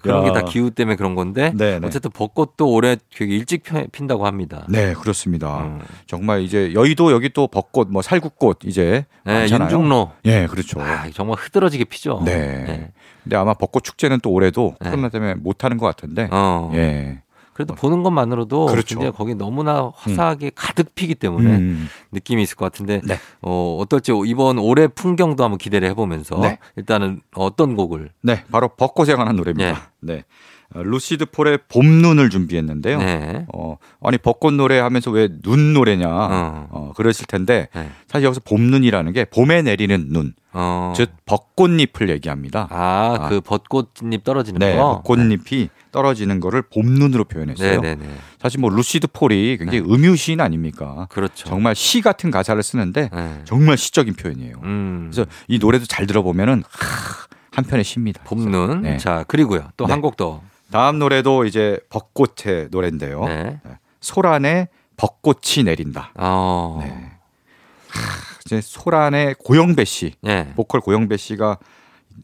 그런 게 다 기후 때문에 그런 건데 어쨌든 벚꽃도 올해 되게 일찍 핀다고 합니다. 네, 그렇습니다. 정말 이제 여의도 여기 또 벚꽃, 뭐 살구꽃 이제 윤중로. 예, 그렇죠. 아, 정말 흐드러지게 피죠. 네. 근데 아마 벚꽃 축제는 또 올해도 코로나 때문에 못 하는 것 같은데. 예. 그래도 보는 것만으로도 그렇죠. 거기 너무나 화사하게 가득 피기 때문에 느낌이 있을 것 같은데 어떨지 이번 올해 풍경도 한번 기대를 해보면서 일단은 어떤 곡을 바로 벚꽃에 관한 노래입니다. 루시드 폴의 봄눈을 준비했는데요. 아니 벚꽃 노래 하면서 왜 눈 노래냐 그러실 텐데 사실 여기서 봄눈이라는 게 봄에 내리는 눈 즉 벚꽃잎을 얘기합니다. 아, 그 벚꽃잎 떨어지는 거? 벚꽃잎이 떨어지는 거를 봄눈으로 표현했어요. 사실 뭐 루시드 폴이 굉장히 음유시인 아닙니까? 그렇죠. 정말 시 같은 가사를 쓰는데 정말 시적인 표현이에요. 그래서 이 노래도 잘 들어보면은 한편의 시입니다. 봄눈. 자, 그리고요. 또 한 곡 더. 다음 노래도 이제 벚꽃의 노래인데요. 네. 소란의 벚꽃이 내린다. 네. 이제 소란의 고영배 씨, 네. 보컬 고영배 씨가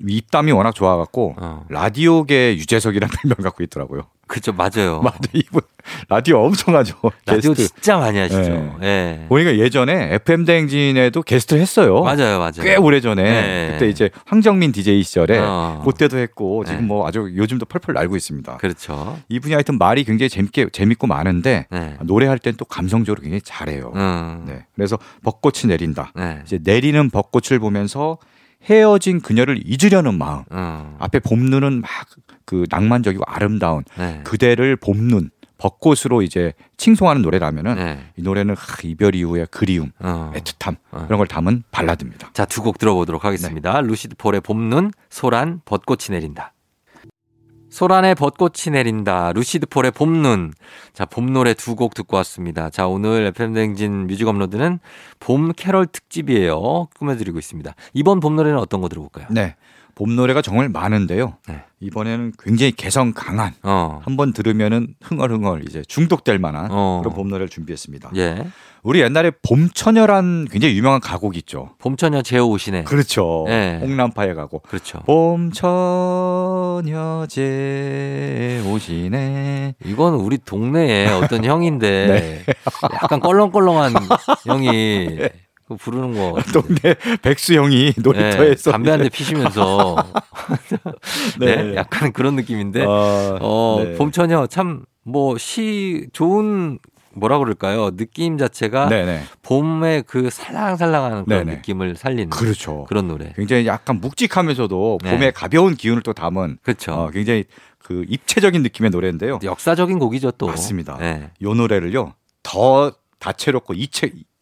입담이 워낙 좋아갖고 라디오계 유재석이라는 별명 갖고 있더라고요. 그렇죠, 맞아요. 이분 라디오 엄청 하죠. 라디오 게스트. 진짜 많이 하시죠. 네. 네. 보니까 예전에 FM 대행진에도 게스트를 했어요. 맞아요, 맞아요. 꽤 오래 전에 네. 그때 이제 황정민 DJ 시절에 그때도 했고 지금 네. 뭐 아주 요즘도 펄펄 날고 있습니다. 그렇죠. 이분이 하여튼 말이 굉장히 재밌고 많은데 네. 노래할 땐 또 감성적으로 굉장히 잘해요. 네. 그래서 벚꽃이 내린다. 네. 이제 내리는 벚꽃을 보면서 헤어진 그녀를 잊으려는 마음. 앞에 봄눈은 막 그 낭만적이고 아름다운 네. 그대를 봄눈 벚꽃으로 이제 칭송하는 노래라면은 네. 이 노래는 이별 이후의 그리움, 애틋함 이런 걸 담은 발라드입니다. 자, 두 곡 들어보도록 하겠습니다. 네. 루시드 폴의 봄눈, 소란, 벚꽃이 내린다. 소란의 벚꽃이 내린다. 루시드 폴의 봄눈. 자, 봄 노래 두 곡 듣고 왔습니다. 자, 오늘 FM댕진 뮤직 업로드는 봄 캐럴 특집이에요. 꾸며드리고 있습니다. 이번 봄 노래는 어떤 거 들어볼까요? 네. 봄 노래가 정말 많은데요. 네. 이번에는 굉장히 개성 강한 한번 들으면은 흥얼흥얼 이제 중독될 만한 그런 봄 노래를 준비했습니다. 예. 우리 옛날에 봄처녀란 굉장히 유명한 가곡이 있죠. 봄처녀 제오시네. 그렇죠. 예. 홍남파의 가곡. 그렇죠. 봄처녀 제오시네. 이건 우리 동네에 어떤 형인데 네. 약간 껄렁껄렁한 형이. 예. 그 부르는 거 동네 백수 형이 놀이터에서 네, 담배 한 대 피시면서 네, 네 약간 그런 느낌인데 네. 봄처녀 참 뭐 시 좋은 뭐라 그럴까요? 느낌 자체가 네네. 봄의 그 살랑살랑하는 그런 네네. 느낌을 살리는 그렇죠. 그런 노래. 굉장히 약간 묵직하면서도 네. 봄의 가벼운 기운을 또 담은 그렇죠. 굉장히 그 입체적인 느낌의 노래인데요. 역사적인 곡이죠 또. 맞습니다. 네. 이 노래를요 더 다채롭고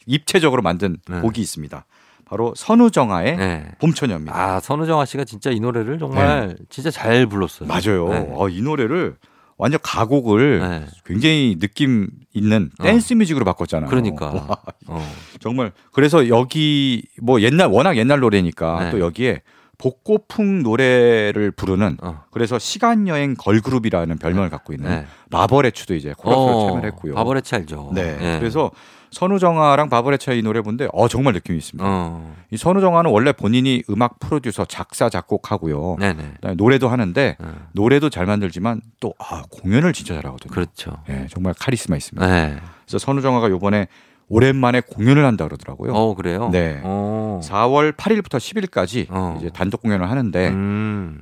입체적으로 만든 곡이 있습니다. 바로 선우정아의 네. 봄처녀입니다. 아, 선우정아 씨가 진짜 이 노래를 정말 네. 진짜 잘 불렀어요. 맞아요. 네. 이 노래를 완전 가곡을 네. 굉장히 느낌 있는 댄스 뮤직으로 바꿨잖아요. 그러니까. 와, 정말. 그래서 여기 뭐 워낙 옛날 노래니까 네. 또 여기에 복고풍 노래를 부르는 그래서 시간여행 걸그룹이라는 별명을 갖고 있는 바버레츠도 이제 코러스를 참여했고요. 바버레츠 알죠. 네. 네. 그래서 선우정아랑 바버레츠의 이 노래 본데 정말 느낌이 있습니다. 이 선우정아는 원래 본인이 음악 프로듀서, 작사, 작곡하고요. 그다음에 노래도 하는데 노래도 잘 만들지만 또 공연을 진짜 잘하거든요. 그렇죠. 네, 정말 카리스마 있습니다. 네. 그래서 선우정아가 이번에 오랜만에 공연을 한다 그러더라고요. 그래요? 네. 4월 8일부터 10일까지 이제 단독 공연을 하는데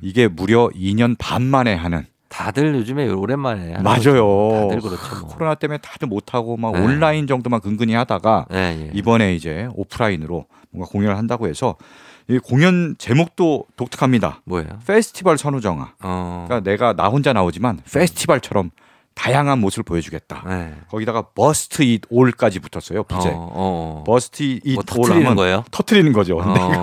이게 무려 2년 반 만에 하는. 다들 요즘에 오랜만에 하는 맞아요. 다들 그렇죠. 뭐. 코로나 때문에 다들 못하고 막 온라인 정도만 근근히 하다가 이번에 이제 오프라인으로 뭔가 공연을 한다고 해서 이 공연 제목도 독특합니다. 뭐예요? 페스티벌 선우정아. 그러니까 내가 나 혼자 나오지만 페스티벌처럼 다양한 모습을 보여주겠다. 네. 거기다가 버스트 잇 올까지 붙었어요. 부제. 버스트 잇 올 터트리는 거예요? 터트리는 거죠.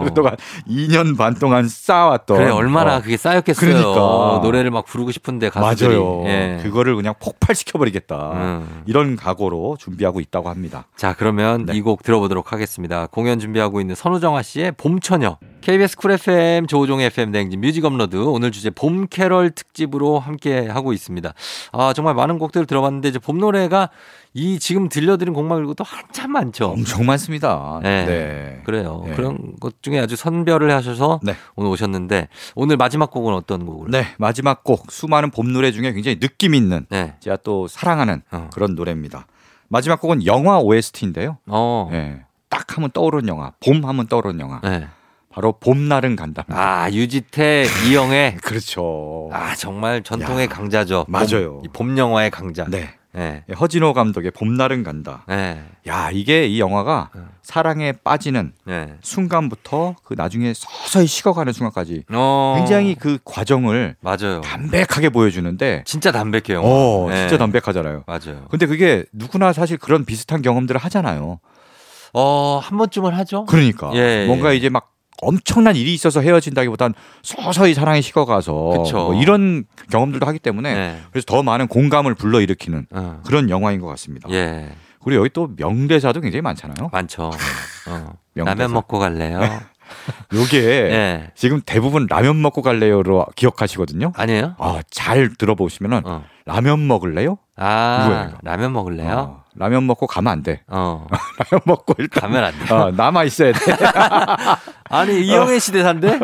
그동안 2년 반 동안 쌓아왔던. 그래 얼마나 그게 쌓였겠어요. 그러니까. 노래를 막 부르고 싶은데 가수들이. 맞아요. 예. 그거를 그냥 폭발시켜버리겠다. 이런 각오로 준비하고 있다고 합니다. 자 그러면 네. 이 곡 들어보도록 하겠습니다. 공연 준비하고 있는 선우정아 씨의 봄처녀. KBS 쿨 FM 조우종 FM 대행진 뮤직 업로드 오늘 주제 봄 캐럴 특집으로 함께 하고 있습니다. 아 정말 많은 곡들을 들어봤는데 이제 봄 노래가 이 지금 들려드린 곡 말고 또 한참 많죠. 엄청 많습니다. 네, 네. 그래요. 네. 그런 것 중에 아주 선별을 하셔서 네. 오늘 오셨는데 오늘 마지막 곡은 어떤 곡을? 네, 마지막 곡 수많은 봄 노래 중에 굉장히 느낌 있는 네. 제가 또 사랑하는 그런 노래입니다. 마지막 곡은 영화 OST인데요. 네. 딱 하면 떠오르는 영화, 봄 하면 떠오르는 영화. 네. 바로 봄날은 간다입니다. 아, 유지태, 이영애. 그렇죠. 아, 정말 전통의 강자죠. 맞아요. 봄 영화의 강자. 네. 네. 허진호 감독의 봄날은 간다. 네. 야, 이게 이 영화가 사랑에 빠지는 순간부터 그 나중에 서서히 식어가는 순간까지 굉장히 그 과정을 맞아요. 담백하게 보여주는데 진짜 담백해요. 진짜 담백하잖아요. 맞아요. 근데 그게 누구나 사실 그런 비슷한 경험들을 하잖아요. 한 번쯤은 하죠. 그러니까. 예, 뭔가 이제 막 엄청난 일이 있어서 헤어진다기보단 서서히 사랑이 식어가서 뭐 이런 경험들도 하기 때문에 그래서 더 많은 공감을 불러일으키는 그런 영화인 것 같습니다. 예. 그리고 여기 또 명대사도 굉장히 많잖아요. 많죠. 라면 먹고 갈래요? 요게 네. 지금 대부분 라면 먹고 갈래요로 기억하시거든요. 아니에요? 아, 잘 들어보시면은 라면 먹을래요? 아, 누구야, 이거? 라면 먹을래요? 라면 먹고 가면 안 돼. 라면 먹고 일단 가면 안 돼. 남아 있어야 돼. 아니 이영애 씨 대사인데.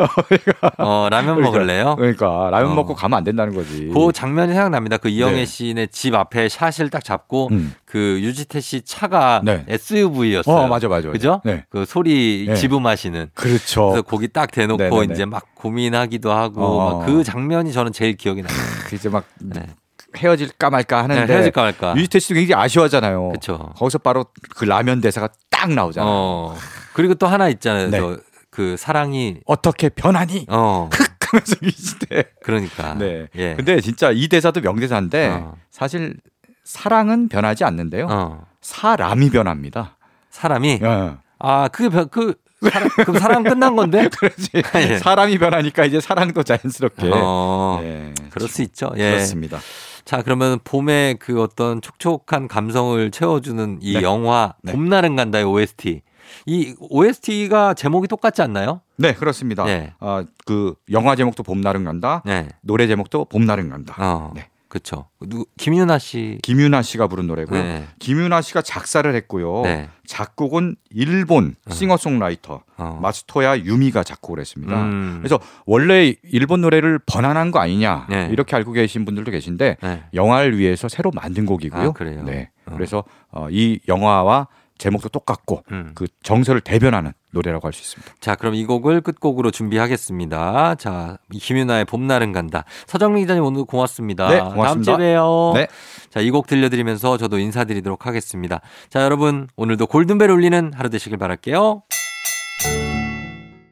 라면 먹을래요? 그러니까 라면 먹고 가면 안 된다는 거지. 그 장면이 생각납니다. 그 이영애 네. 씨네 집 앞에 샷을 딱 잡고 그 유지태 씨 차가 네. SUV였어요. 맞아. 그죠? 네. 그 소리 네. 지붐하시는. 그렇죠. 그래서 거기 딱 대놓고 네네네. 이제 막 고민하기도 하고 막 그 장면이 저는 제일 기억이 나요. 이제 막. 네. 헤어질까 말까 하는데 네, 헤어질까 말까. 유지태 씨도 굉장히 아쉬워하잖아요. 그쵸. 거기서 바로 그 라면 대사가 딱 나오잖아요. 그리고 또 하나 있잖아요. 네. 그 사랑이 어떻게 변하니? 하면서 유지태. 그러니까. 네. 예. 근데 진짜 이 대사도 명대사인데 사실 사랑은 변하지 않는데요. 사람이 변합니다. 사람이? 아, 그게 그럼 사랑 끝난 건데? 그렇지. 예. 사람이 변하니까 이제 사랑도 자연스럽게. 예. 그럴 수 있죠. 예. 그렇습니다. 자, 그러면 봄에 그 어떤 촉촉한 감성을 채워주는 이 네. 영화 네. 봄날은 간다의 OST. 이 OST가 제목이 똑같지 않나요? 네, 그렇습니다. 네. 아, 그 영화 제목도 봄날은 간다. 네. 노래 제목도 봄날은 간다. 네. 그렇죠. 김윤아 씨. 김윤아 씨가 부른 노래고요. 네. 김윤아 씨가 작사를 했고요. 네. 작곡은 일본 싱어송라이터 마츠토야 유미가 작곡을 했습니다. 그래서 원래 일본 노래를 번안한 거 아니냐 네. 이렇게 알고 계신 분들도 계신데 네. 영화를 위해서 새로 만든 곡이고요. 아, 그래요? 네. 그래서 이 영화와 제목도 똑같고 그 정서를 대변하는 노래라고 할 수 있습니다. 자, 그럼 이 곡을 끝곡으로 준비하겠습니다. 자, 김윤아의 봄날은 간다. 서정민 기자님 오늘 고맙습니다. 네, 고맙습니다. 다음 주에 봬요. 네. 자, 이 곡 들려드리면서 저도 인사드리도록 하겠습니다. 자, 여러분 오늘도 골든벨 울리는 하루 되시길 바랄게요.